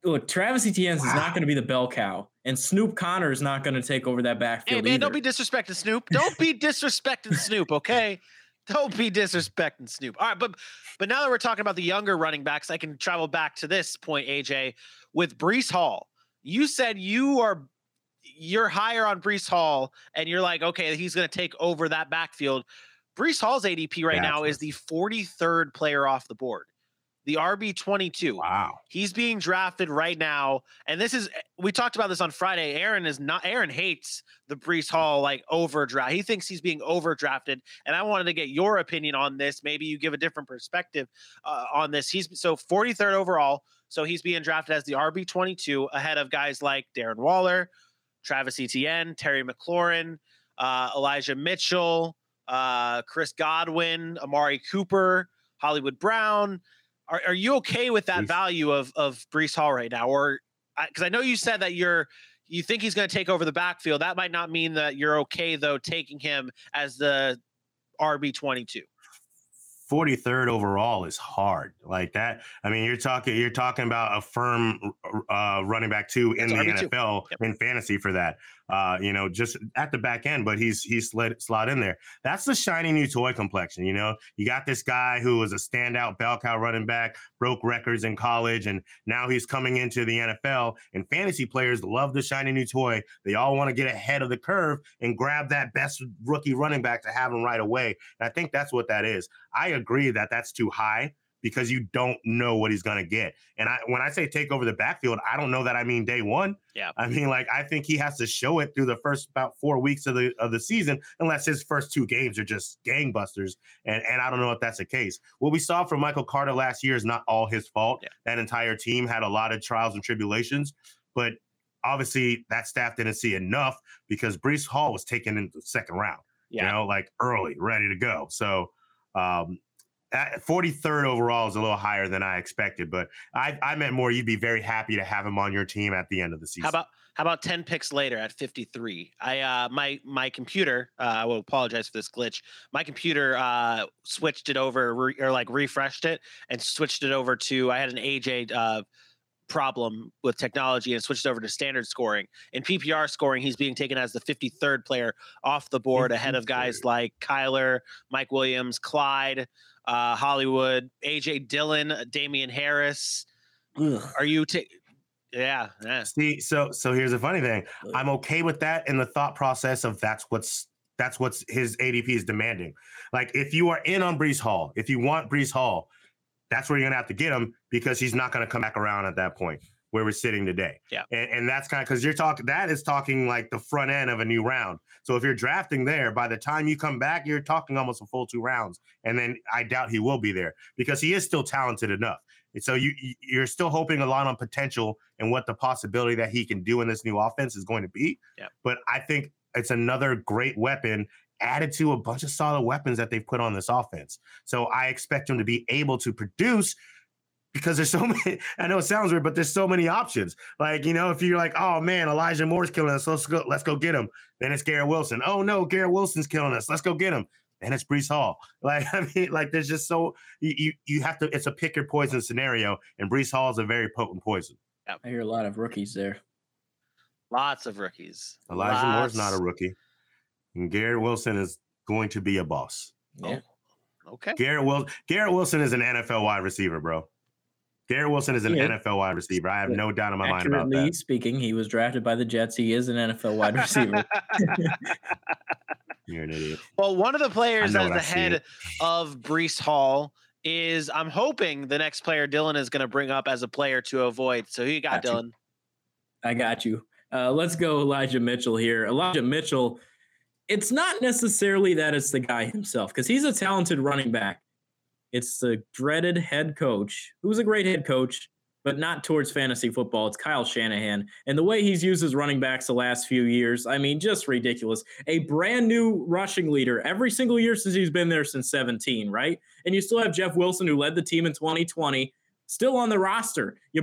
Look, Travis Etienne is not going to be the bell cow, and Snoop Connor is not going to take over that backfield. Hey, man, don't be disrespecting Snoop. Don't be disrespecting Snoop, okay? Don't be disrespecting Snoop. All right, but now that we're talking about the younger running backs, I can travel back to this point, AJ, with Breece Hall. You said you are you're higher on Breece Hall and you're like, okay, he's going to take over that backfield. Breece Hall's ADP right now is the 43rd player off the board, the RB22. Wow. He's being drafted right now. And this is, we talked about this on Friday. Aaron hates the Breece Hall, like, overdraft. He thinks he's being overdrafted. And I wanted to get your opinion on this. Maybe you give a different perspective on this. He's so 43rd overall. So he's being drafted as the RB22 ahead of guys like Darren Waller, Travis Etienne, Terry McLaurin, Elijah Mitchell, Chris Godwin, Amari Cooper, Hollywood Brown. Are you okay with that value of Breece Hall right now? Or, because I know you said that you think he's going to take over the backfield. That might not mean that you're okay, though, taking him as the RB22. 43rd overall is hard like that. I mean, you're talking about a firm running back two in the NFL in fantasy for that, just at the back end, but he's slot in there. That's the shiny new toy complexion. You know, you got this guy who was a standout bell cow running back, broke records in college, and now he's coming into the NFL, and fantasy players love the shiny new toy. They all want to get ahead of the curve and grab that best rookie running back to have him right away. And I think that's what that is. I agree that that's too high because you don't know what he's going to get. And when I say take over the backfield, I don't know that I mean day one. Yeah. I mean, like, I think he has to show it through the first about 4 weeks of the season, unless his first two games are just gangbusters. And I don't know if that's the case. What we saw from Michael Carter last year is not all his fault. Yeah. That entire team had a lot of trials and tribulations, but obviously that staff didn't see enough because Breece Hall was taken in the second round, early, ready to go. So, at 43rd overall is a little higher than I expected, but I meant more. You'd be very happy to have him on your team at the end of the season. How about 10 picks later at 53? My computer, I will apologize for this glitch. My computer switched it over refreshed it and switched it over to, I had an AJ problem with technology and switched over to standard scoring. In PPR scoring, he's being taken as the 53rd player off the board ahead of guys like Kyler, Mike Williams, Clyde, Hollywood, AJ Dillon, Damian Harris. Ugh. Are you yeah. See, so here's the funny thing. I'm okay with that in the thought process of that's what's his ADP is demanding. Like, if you are in on Breece Hall, if you want Breece Hall, that's where you're going to have to get him because he's not going to come back around at that point where we're sitting today. Yeah. And that's kind of because that is talking like the front end of a new round. So if you're drafting there, by the time you come back, you're talking almost a full two rounds. And then I doubt he will be there because he is still talented enough. And so you're still hoping a lot on potential and what the possibility that he can do in this new offense is going to be. Yeah. But I think it's another great weapon added to a bunch of solid weapons that they've put on this offense. So I expect him to be able to produce because there's so many, I know it sounds weird, but there's so many options. Like, if you're like, oh man, Elijah Moore's killing us. Let's go get him. Then it's Garrett Wilson. Oh no, Garrett Wilson's killing us. Let's go get him. And it's Breece Hall. Like, I mean, like, there's just so you have to, it's a pick your poison scenario, and Breece Hall is a very potent poison. Yeah. I hear a lot of rookies there. Lots of rookies. Elijah Moore's not a rookie. And Garrett Wilson is going to be a boss. Yeah. Oh, okay. Garrett Wilson is an NFL wide receiver, bro. Garrett Wilson is an NFL wide receiver. I have no doubt in my mind about that. Accurately speaking, he was drafted by the Jets. He is an NFL wide receiver. You're an idiot. Well, one of the players as the head of Breece Hall is, I'm hoping, the next player Dylan is going to bring up as a player to avoid. So who you got, Dylan? You. I got you. Let's go Elijah Mitchell here. Elijah Mitchell, it's not necessarily that it's the guy himself, because he's a talented running back. It's the dreaded head coach, who's a great head coach, but not towards fantasy football. It's Kyle Shanahan. And the way he's used his running backs the last few years, I mean, just ridiculous. A brand new rushing leader every single year since he's been there since 17, right? And you still have Jeff Wilson, who led the team in 2020, still on the roster. You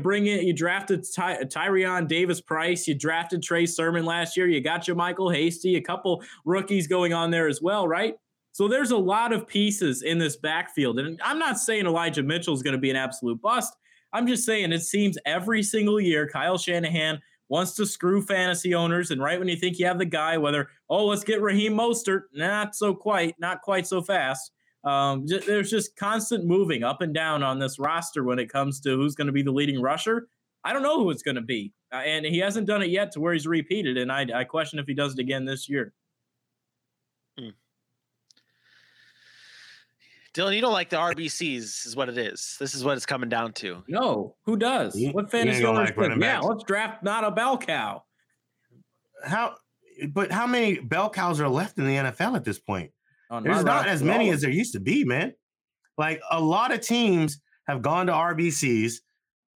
drafted Tyrion Davis-Price. You drafted Trey Sermon last year. You got your Michael Hasty, a couple rookies going on there as well, right? So there's a lot of pieces in this backfield. And I'm not saying Elijah Mitchell is going to be an absolute bust. I'm just saying it seems every single year Kyle Shanahan wants to screw fantasy owners. And right when you think you have the guy, whether, let's get Raheem Mostert, not quite so fast. There's just constant moving up and down on this roster when it comes to who's going to be the leading rusher. I don't know who it's going to be. And he hasn't done it yet to where he's repeated, and I question if he does it again this year. Hmm. Dylan, you don't like the RBCs is what it is. This is what it's coming down to. No, who does? You, what fantasy owners like pick? Yeah, let's draft not a bell cow. How many bell cows are left in the NFL at this point? There's not as many as there used to be, man. Like, a lot of teams have gone to RBCs,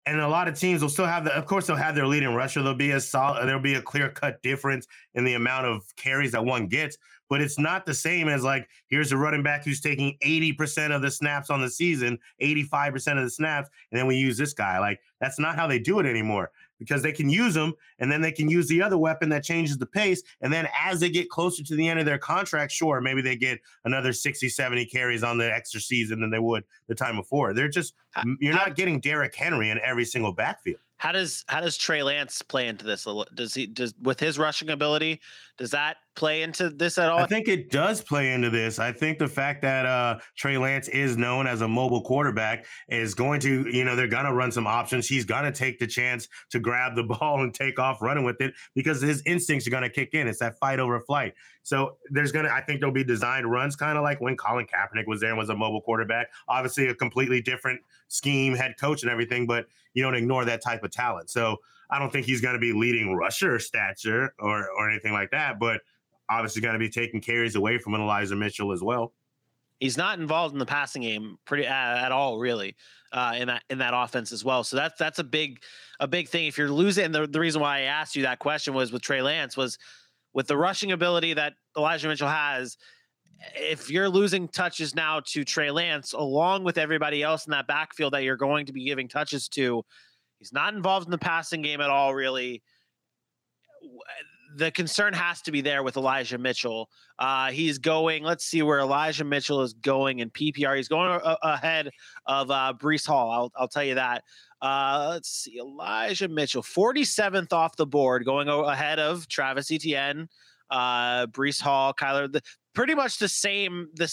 and a lot of teams will still have the, of course, they'll have their leading rusher. There'll be a clear-cut difference in the amount of carries that one gets, but it's not the same as, like, here's a running back who's taking 80% of the snaps on the season, 85% of the snaps, and then we use this guy. Like, that's not how they do it anymore, because they can use them, and then they can use the other weapon that changes the pace, and then as they get closer to the end of their contract, sure, maybe they get another 60, 70 carries on the extra season than they would the time before. They're just not getting Derrick Henry in every single backfield. How does Trey Lance play into this? Does he with his rushing ability, does that play into this at all? I think it does play into this. I think the fact that Trey Lance is known as a mobile quarterback is going to, they're going to run some options. He's going to take the chance to grab the ball and take off running with it because his instincts are going to kick in. It's that fight over flight. So I think there'll be designed runs, kind of like when Colin Kaepernick was there and was a mobile quarterback. Obviously a completely different scheme, head coach and everything, but you don't ignore that type of talent. So I don't think he's going to be leading rusher stature or anything like that, but obviously going to be taking carries away from an Elijah Mitchell as well. He's not involved in the passing game at all, really, in that offense as well. So that's a big thing. If you're losing, and the reason why I asked you that question was with Trey Lance was with the rushing ability that Elijah Mitchell has. If you're losing touches now to Trey Lance, along with everybody else in that backfield that you're going to be giving touches to, he's not involved in the passing game at all, really. The concern has to be there with Elijah Mitchell. He's going, let's see where Elijah Mitchell is going in PPR. He's going ahead of Breece Hall. I'll tell you that. Let's see, Elijah Mitchell, 47th off the board, going ahead of Travis Etienne, Breece Hall, Kyler. Pretty much the same thing.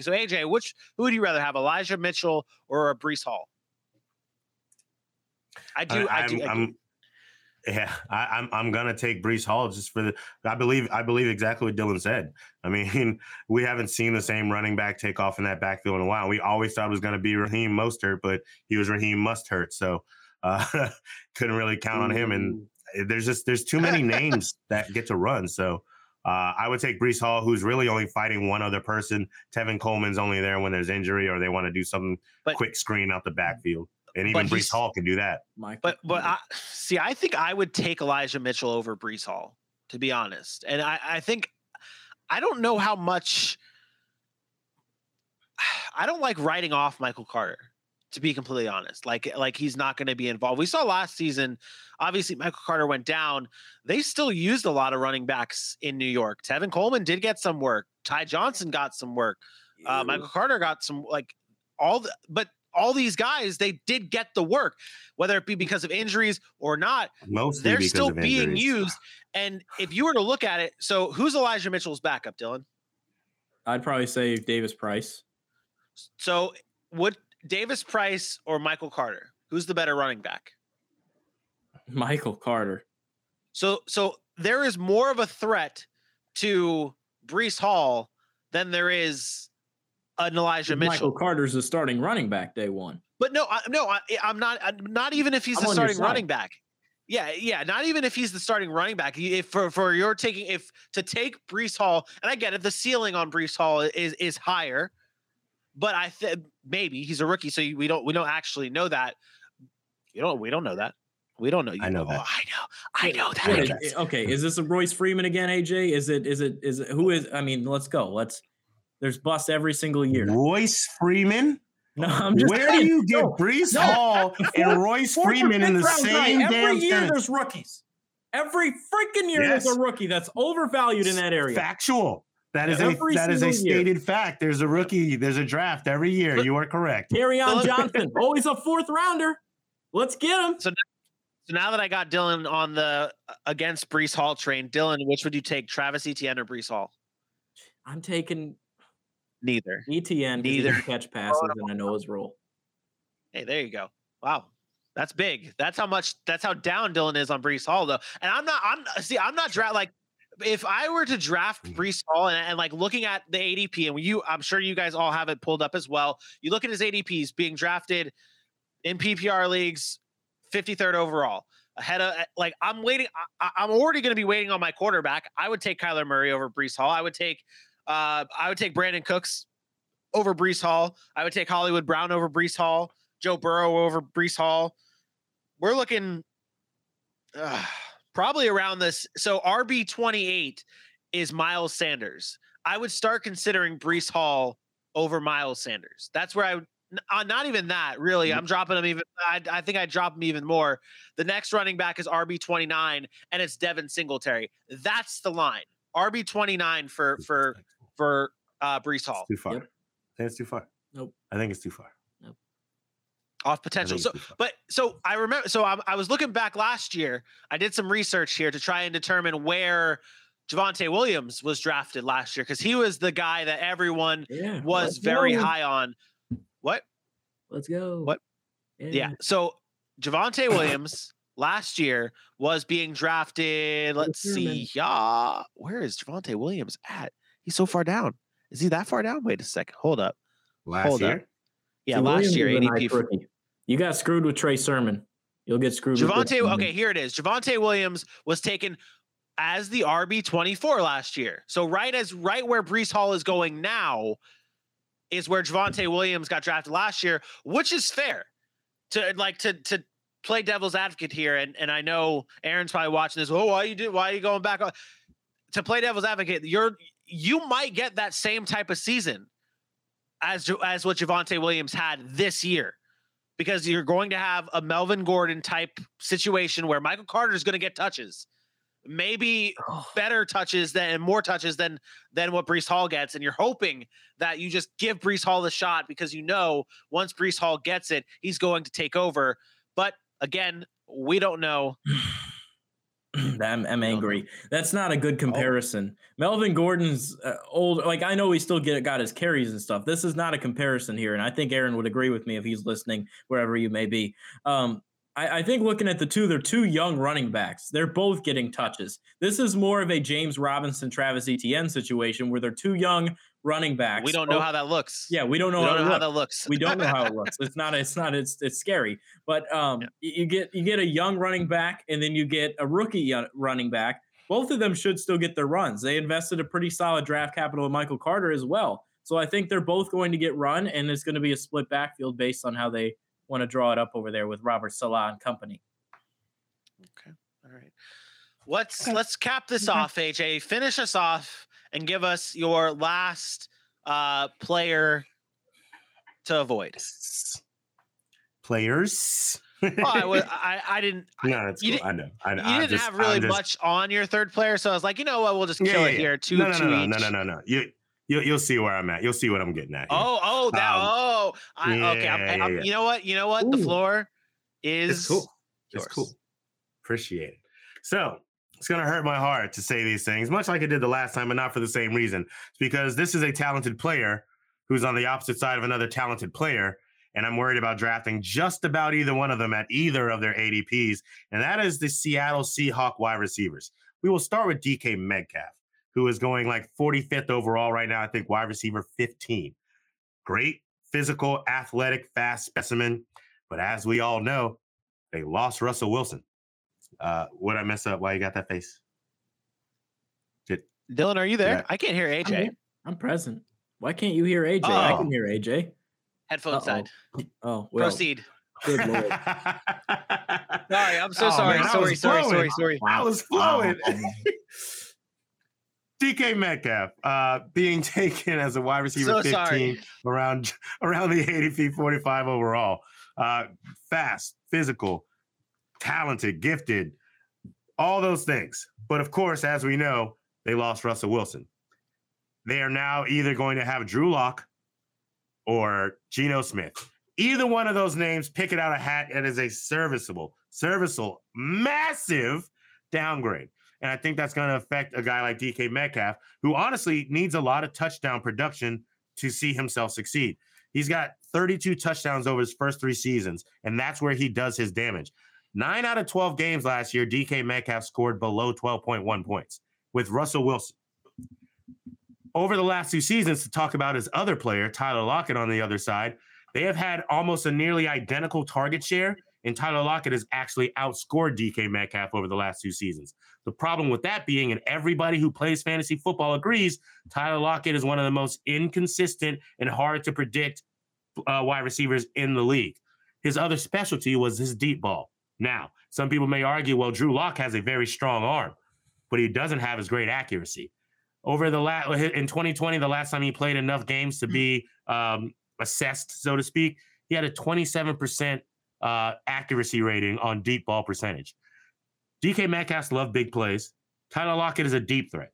So AJ, who would you rather have, Elijah Mitchell or a Breece Hall? I'm gonna take Breece Hall just for the. I believe exactly what Dylan said. I mean, we haven't seen the same running back take off in that backfield in a while. We always thought it was gonna be Raheem Mostert, but he was Raheem Mustert, so couldn't really count on him. And there's too many names that get to run. So I would take Breece Hall, who's really only fighting one other person. Tevin Coleman's only there when there's injury or they want to do something quick screen out the backfield. And even Breece Hall can do that. I think I would take Elijah Mitchell over Breece Hall, to be honest. And I think I don't know how much I don't like writing off Michael Carter, to be completely honest. Like he's not going to be involved. We saw last season, obviously Michael Carter went down. They still used a lot of running backs in New York. Tevin Coleman did get some work. Ty Johnson got some work. Michael Carter got some, all these guys, they did get the work, whether it be because of injuries or not. Mostly they're still being used. And if you were to look at it, so who's Elijah Mitchell's backup, Dylan? I'd probably say Davis Price. So would Davis Price or Michael Carter? Who's the better running back? Michael Carter. So there is more of a threat to Breece Hall than there is an Elijah Mitchell. Michael Carter's the starting running back day one. But I'm not even if he's the starting running back. Yeah. Not even if he's the starting running back. If to take Breece Hall, and I get it, the ceiling on Breece Hall is higher, but I think maybe he's a rookie, so we don't actually know that. We don't know that. We don't know. I know that. Okay, is this a Royce Freeman again, AJ? Is it? Who is? I mean, let's go. There's busts every single year. Royce Freeman? No, I'm just Where saying, do you get Breece Hall and Royce Freeman in the same damn Every year tennis. There's rookies. Every freaking year there's a rookie that's overvalued in that area. Factual. That is a stated fact. There's a rookie. There's a draft every year. You are correct. Kerryon Johnson, always a fourth rounder. Let's get him. So now that I got Dylan on the against Breece Hall train, Dylan, which would you take, Travis Etienne or Breece Hall? I'm taking... Neither. Etienne, neither catch passes, and I know his role. Hey, there you go. Wow, That's big. That's how down Dylan is on Breece Hall, though. And I'm not draft like, if I were to draft Breece Hall and like looking at the ADP, and I'm sure you guys all have it pulled up as well. You look at his ADPs being drafted in PPR leagues, 53rd overall. Ahead of, like, I'm waiting. I'm already going to be waiting on my quarterback. I would take Kyler Murray over Breece Hall. I would take Brandon Cooks over Breece Hall. I would take Hollywood Brown over Breece Hall. Joe Burrow over Breece Hall. We're looking probably around this. So RB 28 is Miles Sanders. I would start considering Breece Hall over Miles Sanders. That's where I would. Not even that, really. I'm dropping him even. I think I drop him even more. The next running back is RB 29, and it's Devin Singletary. That's the line. RB 29 for Breece Hall. It's too far. Yep. I think it's too far. Nope. I think it's too far. Nope. Off potential. So I remember. So I was looking back last year. I did some research here to try and determine where Javonte Williams was drafted last year, because he was the guy that everyone was very high on. What? Let's go. What? Yeah. So Javonte Williams last year was being drafted. Let's see. Yeah. Where is Javonte Williams at? He's so far down. Is he that far down? Wait a second. Hold up. Hold up. Yeah, so last year, ADP. You got screwed with Trey Sermon. You'll get screwed with Javonte. Okay, here it is. Javonte Williams was taken as the RB 24 last year. So right where Breece Hall is going now is where Javonte Williams got drafted last year, which is fair to play devil's advocate here. And I know Aaron's probably watching this. Oh, why are you going back on? To play devil's advocate, you might get that same type of season as what Javonte Williams had this year, because you're going to have a Melvin Gordon type situation where Michael Carter is going to get touches, maybe better touches and more touches than what Breece Hall gets. And you're hoping that you just give Breece Hall the shot, because you know once Breece Hall gets it, he's going to take over. But again, we don't know. I'm angry. That's not a good comparison. Melvin Gordon's old. Like, I know he still got his carries and stuff. This is not a comparison here. And I think Aaron would agree with me if he's listening, wherever you may be. I think looking at the two, they're two young running backs. They're both getting touches. This is more of a James Robinson, Travis Etienne situation where they're two young running backs. We don't know how that looks. Yeah, we don't know how it looks. It's scary. But you get a young running back, and then you get a rookie running back. Both of them should still get their runs. They invested a pretty solid draft capital in Michael Carter as well. So I think they're both going to get run, and it's going to be a split backfield based on how they want to draw it up over there with Robert Salah and company. Okay. All right. Let's cap this off, AJ. Finish us off and give us your last player to avoid. Players? I didn't. No, it's cool. I know. You didn't have much on your third player, so I was like, you know what? We'll just kill it here. No. You'll see where I'm at. You'll see what I'm getting at here. Okay. You know what? Ooh. The floor is yours. It's cool. Appreciate it. So it's going to hurt my heart to say these things, much like it did the last time, but not for the same reason. It's because this is a talented player who's on the opposite side of another talented player, and I'm worried about drafting just about either one of them at either of their ADPs, and that is the Seattle Seahawks wide receivers. We will start with DK Metcalf, who is going like 45th overall right now, I think wide receiver 15. Great physical, athletic, fast specimen. But as we all know, they lost Russell Wilson. What'd I mess up? Why you got that face? Dylan, are you there? Yeah. I can't hear AJ. I'm present. Why can't you hear AJ? I can hear AJ. Headphones died. Oh, well. Proceed. Good Lord. Sorry, I'm so sorry. Man, sorry. I was flowing. DK Metcalf being taken as a wide receiver 15 around the ADP 45 overall. Fast, physical, talented, gifted, all those things. But of course, as we know, they lost Russell Wilson. They are now either going to have Drew Lock or Geno Smith. Either one of those names, pick it out of a hat, it is a serviceable, massive downgrade. And I think that's going to affect a guy like DK Metcalf, who honestly needs a lot of touchdown production to see himself succeed. He's got 32 touchdowns over his first three seasons, and that's where he does his damage. 9 out of 12 games last year, DK Metcalf scored below 12.1 points with Russell Wilson. Over the last two seasons, to talk about his other player, Tyler Lockett on the other side, they have had almost a nearly identical target share, and Tyler Lockett has actually outscored DK Metcalf over the last two seasons. The problem with that being, and everybody who plays fantasy football agrees, Tyler Lockett is one of the most inconsistent and hard to predict wide receivers in the league. His other specialty was his deep ball. Now, some people may argue, well, Drew Lock has a very strong arm, but he doesn't have as great accuracy. Over the in 2020, the last time he played enough games to be assessed, so to speak, he had a 27% accuracy rating on deep ball percentage. DK Metcalf love big plays. Tyler Lockett is a deep threat.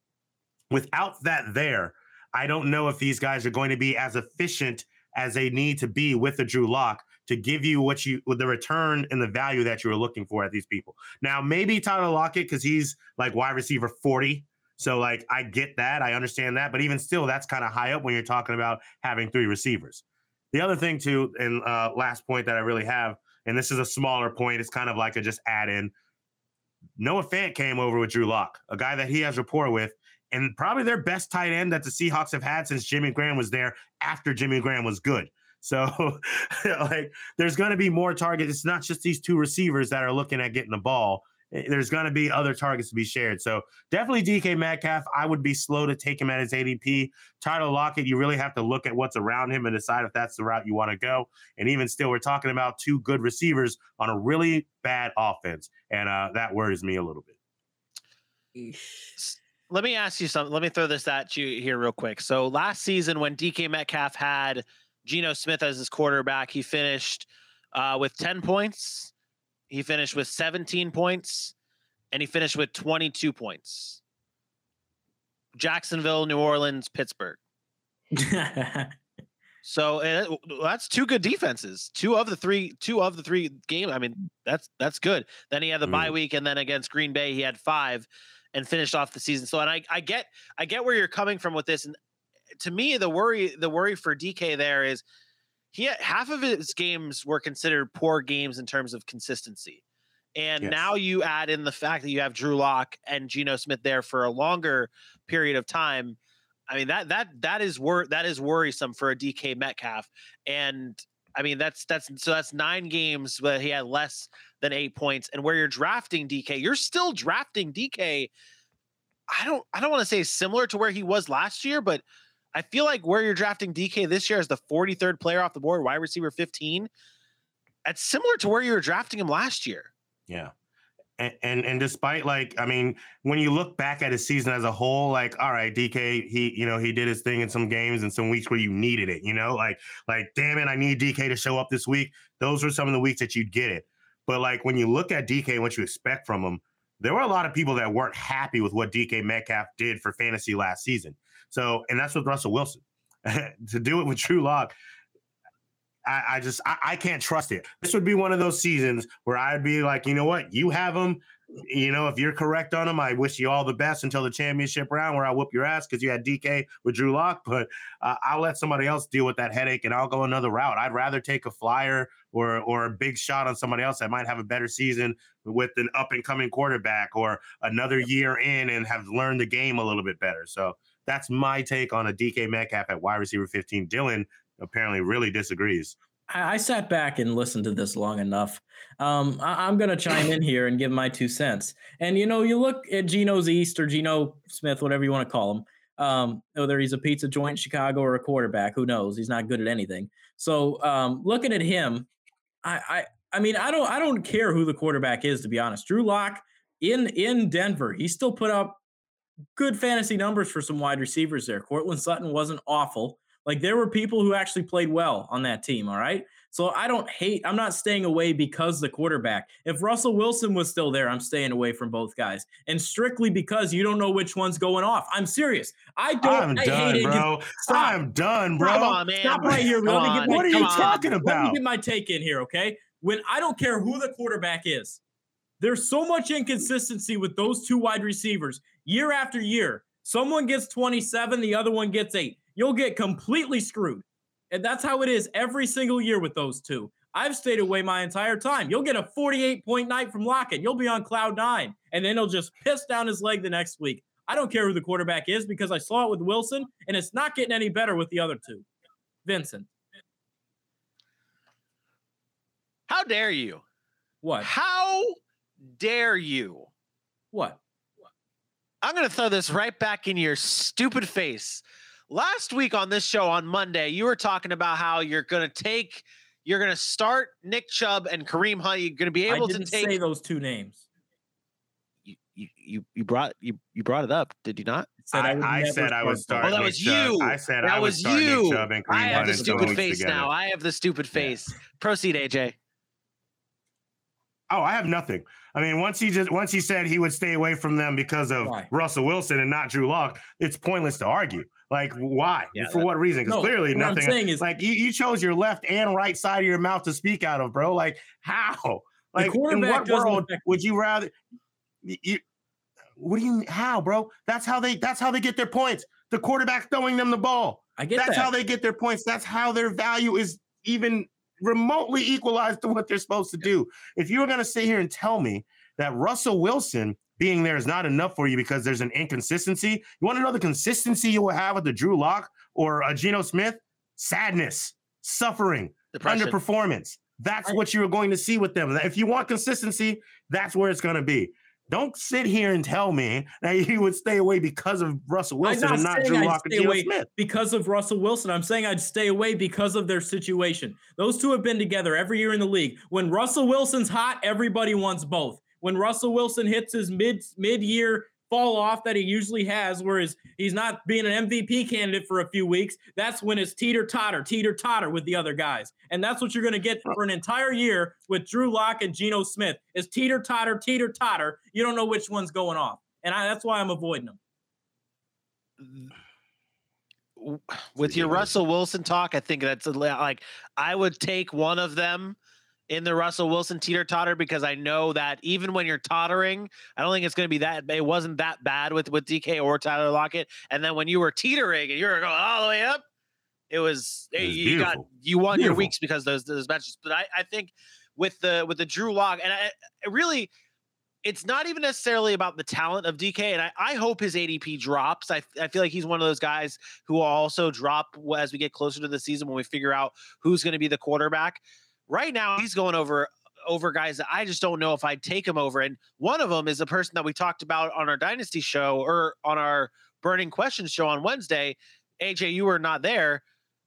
Without that there, I don't know if these guys are going to be as efficient as they need to be with the Drew Lock to give you the return and the value that you were looking for at these people. Now, maybe Tyler Lockett, because he's like wide receiver 40. So like, I get that. I understand that. But even still, that's kind of high up when you're talking about having three receivers. The other thing too, and last point that I really have, and this is a smaller point, it's kind of like a just add in. Noah Fant came over with Drew Lock, a guy that he has rapport with, and probably their best tight end that the Seahawks have had since Jimmy Graham was there after Jimmy Graham was good. So, like, there's going to be more targets. It's not just these two receivers that are looking at getting the ball. There's going to be other targets to be shared. So, definitely DK Metcalf, I would be slow to take him at his ADP. Tyler Lockett, you really have to look at what's around him and decide if that's the route you want to go. And even still, we're talking about two good receivers on a really bad offense. And that worries me a little bit. Let me ask you something. Let me throw this at you here real quick. So, last season when DK Metcalf had Geno Smith as his quarterback, he finished with 10 points. He finished with 17 points, and he finished with 22 points. Jacksonville, New Orleans, Pittsburgh. So that's two good defenses. Two of the three games. I mean, that's good. Then he had the bye week, and then against Green Bay, he had 5 and finished off the season. So, and I get where you're coming from with this, and to me, the worry for DK there is he had, half of his games were considered poor games in terms of consistency. And yes, now you add in the fact that you have Drew Lock and Geno Smith there for a longer period of time. I mean, that is worrisome for a DK Metcalf. And I mean, that's 9 games where he had less than 8 points, and where you're drafting DK, you're still drafting DK. I don't want to say similar to where he was last year, but I feel like where you're drafting DK this year as the 43rd player off the board, wide receiver 15, that's similar to where you were drafting him last year. Yeah. And despite, like, I mean, when you look back at his season as a whole, like, all right, DK, he did his thing in some games and some weeks where you needed it, like, damn it, I need DK to show up this week. Those were some of the weeks that you'd get it. But like, when you look at DK and what you expect from him, there were a lot of people that weren't happy with what DK Metcalf did for fantasy last season. So, and that's with Russell Wilson. To do it with Drew Lock, I just can't trust it. This would be one of those seasons where I'd be like, you know what, you have him. You know, if you're correct on him, I wish you all the best until the championship round where I whoop your ass because you had DK with Drew Lock. But I'll let somebody else deal with that headache, and I'll go another route. I'd rather take a flyer or a big shot on somebody else that might have a better season with an up-and-coming quarterback or another year in and have learned the game a little bit better. So that's my take on a DK Metcalf at wide receiver 15. Dylan apparently really disagrees. I sat back and listened to this long enough. I'm going to chime in here and give my 2 cents. And, you look at Geno's East or Geno Smith, whatever you want to call him, whether he's a pizza joint in Chicago or a quarterback, who knows? He's not good at anything. So looking at him, I mean, I don't care who the quarterback is, to be honest. Drew Lock in Denver, he still put up good fantasy numbers for some wide receivers there. Courtland Sutton wasn't awful. Like, there were people who actually played well on that team, all right? So I'm not staying away because the quarterback. If Russell Wilson was still there, I'm staying away from both guys. And strictly because you don't know which one's going off. I'm serious. I'm done, bro. Come on, man. Stop right here. What are you talking about? Let me get my take in here, okay? When I don't care who the quarterback is, there's so much inconsistency with those two wide receivers year after year. Someone gets 27, the other one gets 8. You'll get completely screwed. And that's how it is every single year with those two. I've stayed away my entire time. You'll get a 48-point night from Lockett. You'll be on cloud nine. And then he'll just piss down his leg the next week. I don't care who the quarterback is because I saw it with Wilson, and it's not getting any better with the other two. Vincent. How dare you? What? How dare you? What? I'm going to throw this right back in your stupid face. Last week on this show on Monday, you were talking about how you're going to start Nick Chubb and Kareem Hunt. You're going to be able to take those two names. You brought it up, did you not? I said I was starting. Well, that was you. I said I was you. Nick Chubb and Kareem Hunt. I have the stupid face together. Now. I have the stupid face. Yeah. Proceed, AJ. Oh, I have nothing. I mean, once he said he would stay away from them because of Russell Wilson and not Drew Lock, it's pointless to argue. Like, why? Yeah, for what reason? Because clearly nothing. Like, you chose your left and right side of your mouth to speak out of, bro. Like, how? Like, in what world would you rather? What do you? How, bro? That's how they get their points. The quarterback throwing them the ball. I get that. That's how they get their points. That's how their value is even remotely equalized to what they're supposed to do. If you were going to sit here and tell me that Russell Wilson being there is not enough for you because there's an inconsistency, you want to know the consistency you will have with the Drew Lock or a Geno Smith? Sadness, suffering, depression, underperformance. That's what you're going to see with them. If you want consistency, that's where it's going to be. Don't sit here and tell me that you would stay away because of Russell Wilson and not Drew Lock and Geno Smith. Because of Russell Wilson. I'm saying I'd stay away because of their situation. Those two have been together every year in the league. When Russell Wilson's hot, everybody wants both. When Russell Wilson hits his mid-year fall off that he usually has, whereas he's not being an MVP candidate for a few weeks, that's when it's teeter-totter with the other guys. And that's what you're going to get for an entire year with Drew Lock and Geno Smith. It's teeter-totter. You don't know which one's going off. And that's why I'm avoiding them. With your Russell Wilson talk, I think that's like I would take one of them in the Russell Wilson teeter-totter because I know that even when you're tottering, I don't think it's going to be that. It wasn't that bad with DK or Tyler Lockett. And then when you were teetering and you were going all the way up, you won your weeks because those matches. But I think with the Drew Lock, and I really, it's not even necessarily about the talent of DK. And I hope his ADP drops. I feel like he's one of those guys who will also drop as we get closer to the season when we figure out who's going to be the quarterback. Right now, he's going over guys that I just don't know if I'd take him over. And one of them is the person that we talked about on our Dynasty show or on our Burning Questions show on Wednesday. AJ, you were not there.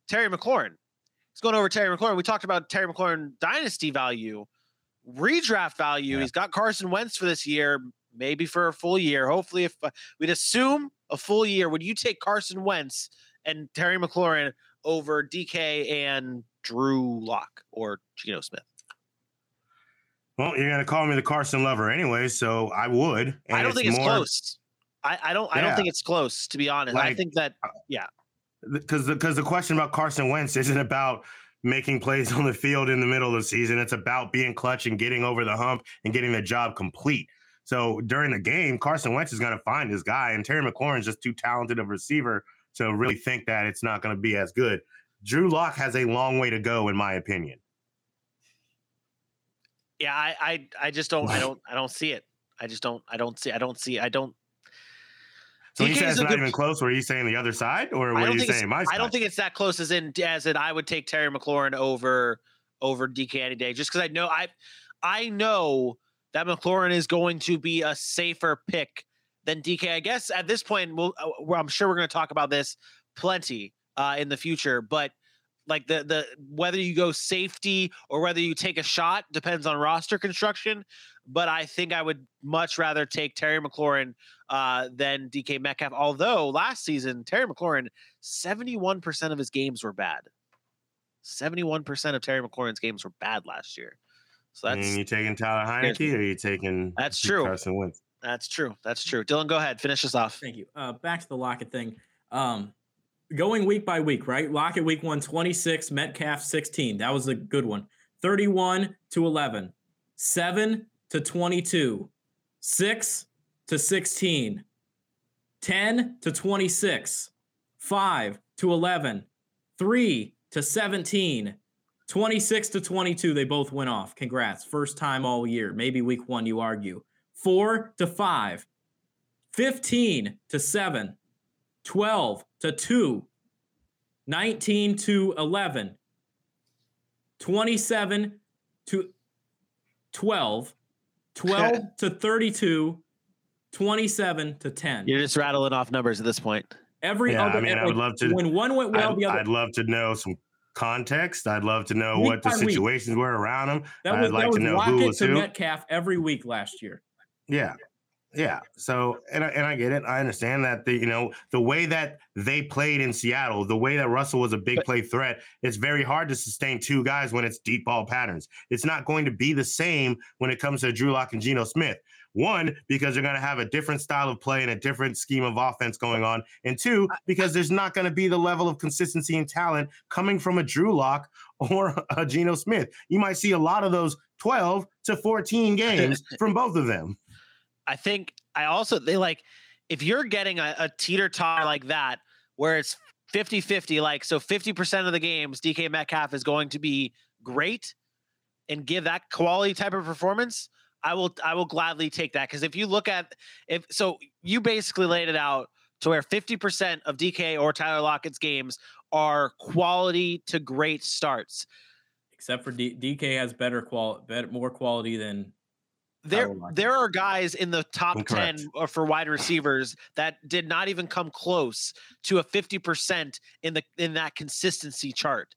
Terry McLaurin. He's going over Terry McLaurin. We talked about Terry McLaurin Dynasty value, redraft value. Yeah. He's got Carson Wentz for this year, maybe for a full year. Hopefully, if we'd assume a full year, would you take Carson Wentz and Terry McLaurin over DK and Drew Lock or Geno Smith? Well, you're going to call me the Carson lover anyway, so I would. And I don't think it's close. I don't think it's close, to be honest. Like, I think that, yeah. Because the question about Carson Wentz isn't about making plays on the field in the middle of the season. It's about being clutch and getting over the hump and getting the job complete. So during the game, Carson Wentz is going to find his guy, and Terry McLaurin is just too talented of a receiver to really think that it's not going to be as good. Drew Lock has a long way to go, in my opinion. Yeah, I just don't, I don't see it. I don't see it. So DK, you said it's not even close. Were you saying the other side, or were you saying my side? I don't think it's that close as in I would take Terry McLaurin over DK any day, just because I know that McLaurin is going to be a safer pick than DK. I guess at this point, I'm sure we're going to talk about this plenty in the future, but like the whether you go safety or whether you take a shot depends on roster construction. But I think I would much rather take Terry McLaurin than DK Metcalf. Although last season, Terry McLaurin, 71% of his games were bad. 71% of Terry McLaurin's games were bad last year. So that's, you taking Tyler Heineke or are you taking Carson Wentz? That's true. Dylan, go ahead. Finish us off. Thank you. Back to the Lockett thing. Going week by week, right? Lockett week 1, 26, Metcalf 16. That was a good one. 31-11, 7-22, 6-16, 10-26, 5-11, 3 to 17, 26 to 22. They both went off. Congrats. First time all year. Maybe week one, you argue. 4 to 5, 15 to 7, 12 to 2, 19 to 11, 27 to 12, 12 to 32, 27 to 10. You're just rattling off numbers at this point. I would love to. When one went well, the other. I'd love to know some context. I'd love to know what the situations were around them. I'd like to know who was who. Metcalf every week last year. Yeah. Yeah. So, and I get it. I understand that the way that they played in Seattle, the way that Russell was a big play threat, it's very hard to sustain two guys when it's deep ball patterns. It's not going to be the same when it comes to Drew Lock and Geno Smith. One, because they're going to have a different style of play and a different scheme of offense going on. And two, because there's not going to be the level of consistency and talent coming from a Drew Lock or a Geno Smith. You might see a lot of those 12 to 14 games from both of them. I think if you're getting a teeter-totter like that, where it's 50-50, so 50% of the games, DK Metcalf is going to be great and give that quality type of performance, I will gladly take that. Because if you look at you basically laid it out to where 50% of DK or Tyler Lockett's games are quality to great starts, except for DK has more quality than. There are guys in the top 10 for wide receivers that did not even come close to a 50% in that consistency chart.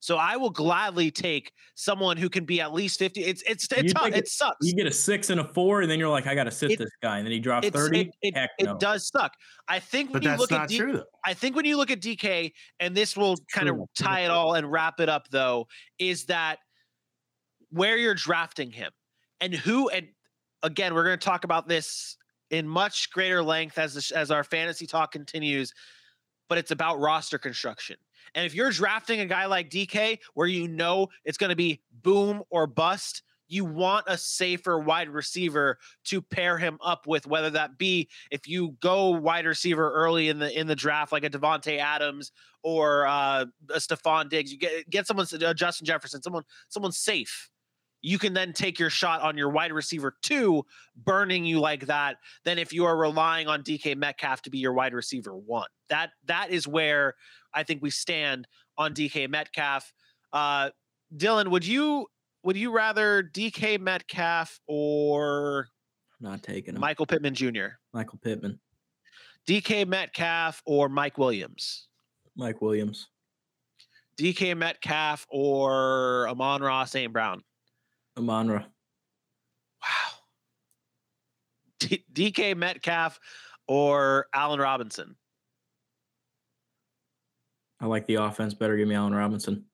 So I will gladly take someone who can be at least 50. It's tough. It sucks. You get a 6 and a 4, and then you're like, I got to sit this guy, and then he drops 30. Heck no. It does suck. I think when you look at DK, and this will kind of tie it all and wrap it up though, is that where you're drafting him. And again, we're going to talk about this in much greater length as our fantasy talk continues, but it's about roster construction. And if you're drafting a guy like DK, where it's going to be boom or bust, you want a safer wide receiver to pair him up with, whether that be if you go wide receiver early in the draft, like a Devontae Adams or a Stephon Diggs. You get someone, Justin Jefferson, someone safe. You can then take your shot on your wide receiver two, burning you like that, than if you are relying on DK Metcalf to be your wide receiver one. That is where I think we stand on DK Metcalf. Dylan, would you rather DK Metcalf or not taking him. Michael Pittman Jr.? Michael Pittman. DK Metcalf or Mike Williams? Mike Williams. DK Metcalf or Amon-Ra St. Brown? Amon-Ra. Wow. DK Metcalf or Allen Robinson? I like the offense better. Give me Allen Robinson.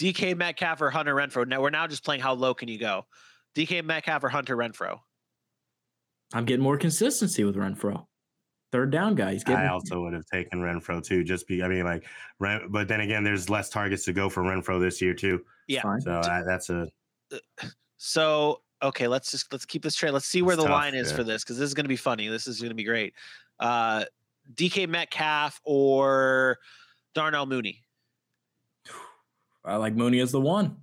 DK Metcalf or Hunter Renfrow? Now we're just playing how low can you go. DK Metcalf or Hunter Renfrow? I'm getting more consistency with Renfrow. Third down guy. I also would have taken Renfrow too. But then again, there's less targets to go for Renfrow this year too. Yeah. So that's a. So okay, let's keep this trade. Let's see where line is for this, because this is going to be funny. This is going to be great. DK Metcalf or Darnell Mooney? I like Mooney as the one.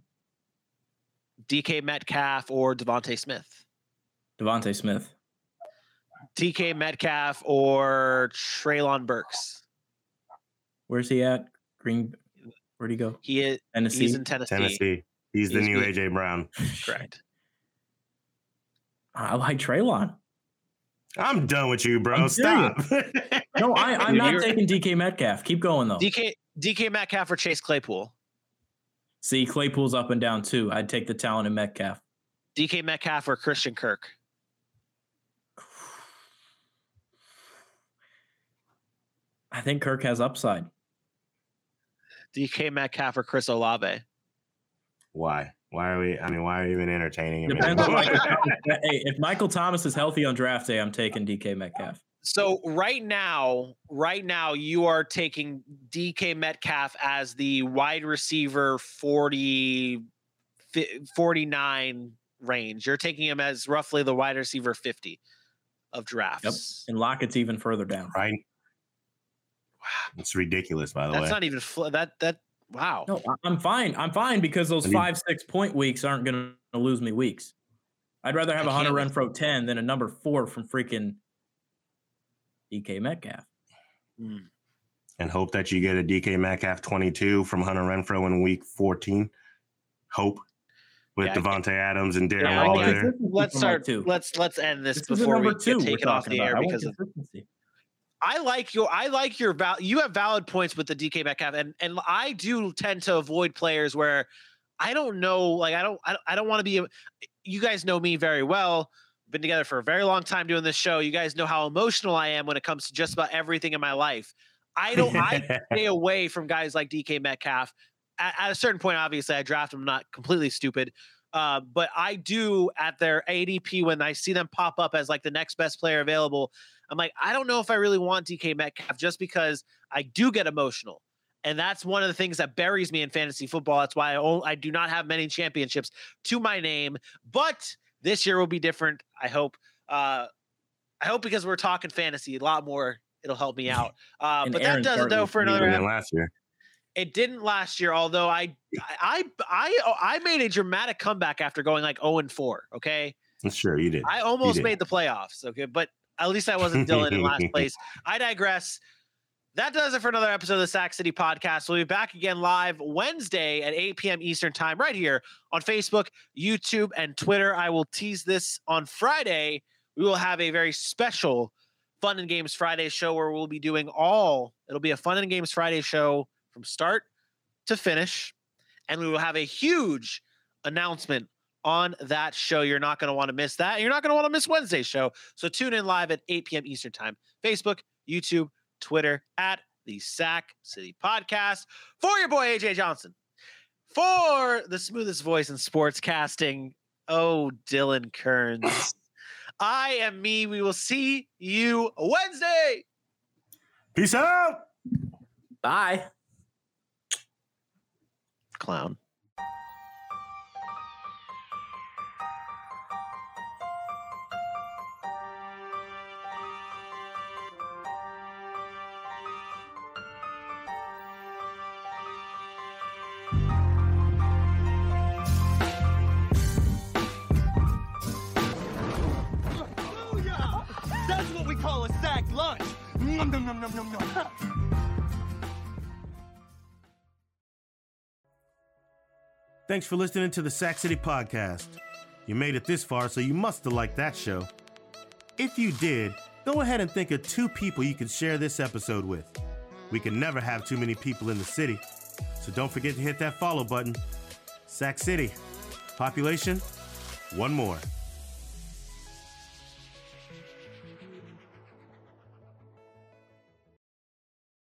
DK Metcalf or Devontae Smith? Devontae Smith. DK Metcalf or Treylon Burks? Where's he at? Where'd he go? He is Tennessee. He's in Tennessee. He's the new AJ Brown. Correct. I like Treylon. I'm done with you, bro. Stop. No, I'm not taking DK Metcalf. Keep going though. DK Metcalf or Chase Claypool? See, Claypool's up and down too. I'd take the talent in Metcalf. DK Metcalf or Christian Kirk? I think Kirk has upside. DK Metcalf or Chris Olave? Why? Why are you even entertaining him? Hey, if Michael Thomas is healthy on draft day, I'm taking DK Metcalf. So right now you are taking DK Metcalf as the wide receiver 49 range. You're taking him as roughly the wide receiver 50 of drafts. Yep. And Lockett's even further down. Right. Wow. It's ridiculous, by the way. That's not even that Wow. No, I'm fine. I'm fine because those 5-6 point weeks aren't going to lose me weeks. I'd rather have a Hunter Renfrow 10 than a number 4 from freaking DK Metcalf. And hope that you get a DK Metcalf 22 from Hunter Renfrow in week 14. Hope. With Devontae Adams and Darren Waller there. Let's end this before we get taken off the air because of consistency. You have valid points with the DK Metcalf, and I do tend to avoid players where I don't know. Like I don't want to be. You guys know me very well. Been together for a very long time doing this show. You guys know how emotional I am when it comes to just about everything in my life. I stay away from guys like DK Metcalf. At a certain point, obviously, I draft them. I'm not completely stupid, but I do at their ADP when I see them pop up as like the next best player available. I'm like, I don't know if I really want DK Metcalf just because I do get emotional, and that's one of the things that buries me in fantasy football. That's why I do not have many championships to my name. But this year will be different. I hope. I hope because we're talking fantasy a lot more, it'll help me out. But that doesn't though for another last year. It didn't last year, although I made a dramatic comeback after going like 0-4. Okay, sure you did. I almost made the playoffs. Okay, but at least I wasn't Dylan in last place. I digress. That does it for another episode of the Sac City Podcast. We'll be back again live Wednesday at 8 p.m. Eastern Time, right here on Facebook, YouTube, and Twitter. I will tease this on Friday. We will have a very special Fun and Games Friday show where we'll be doing all. It'll be a Fun and Games Friday show. From start to finish, and we will have a huge announcement on that show. You're not going to want to miss that. You're not going to want to miss Wednesday's show. So tune in live at 8 p.m. Eastern Time. Facebook, YouTube, Twitter at the Sac City Podcast. For your boy AJ Johnson, for the smoothest voice in sports casting, Dylan Kearns. I am me. We will see you Wednesday. Peace out. Bye. Clown. Hallelujah! That's what we call a sack lunch. Nom nom nom nom nom nom. Thanks for listening to the Sac City Podcast. You made it this far, so you must have liked that show. If you did, go ahead and think of 2 people you can share this episode with. We can never have too many people in the city, so don't forget to hit that follow button. Sac City. Population, 1 more.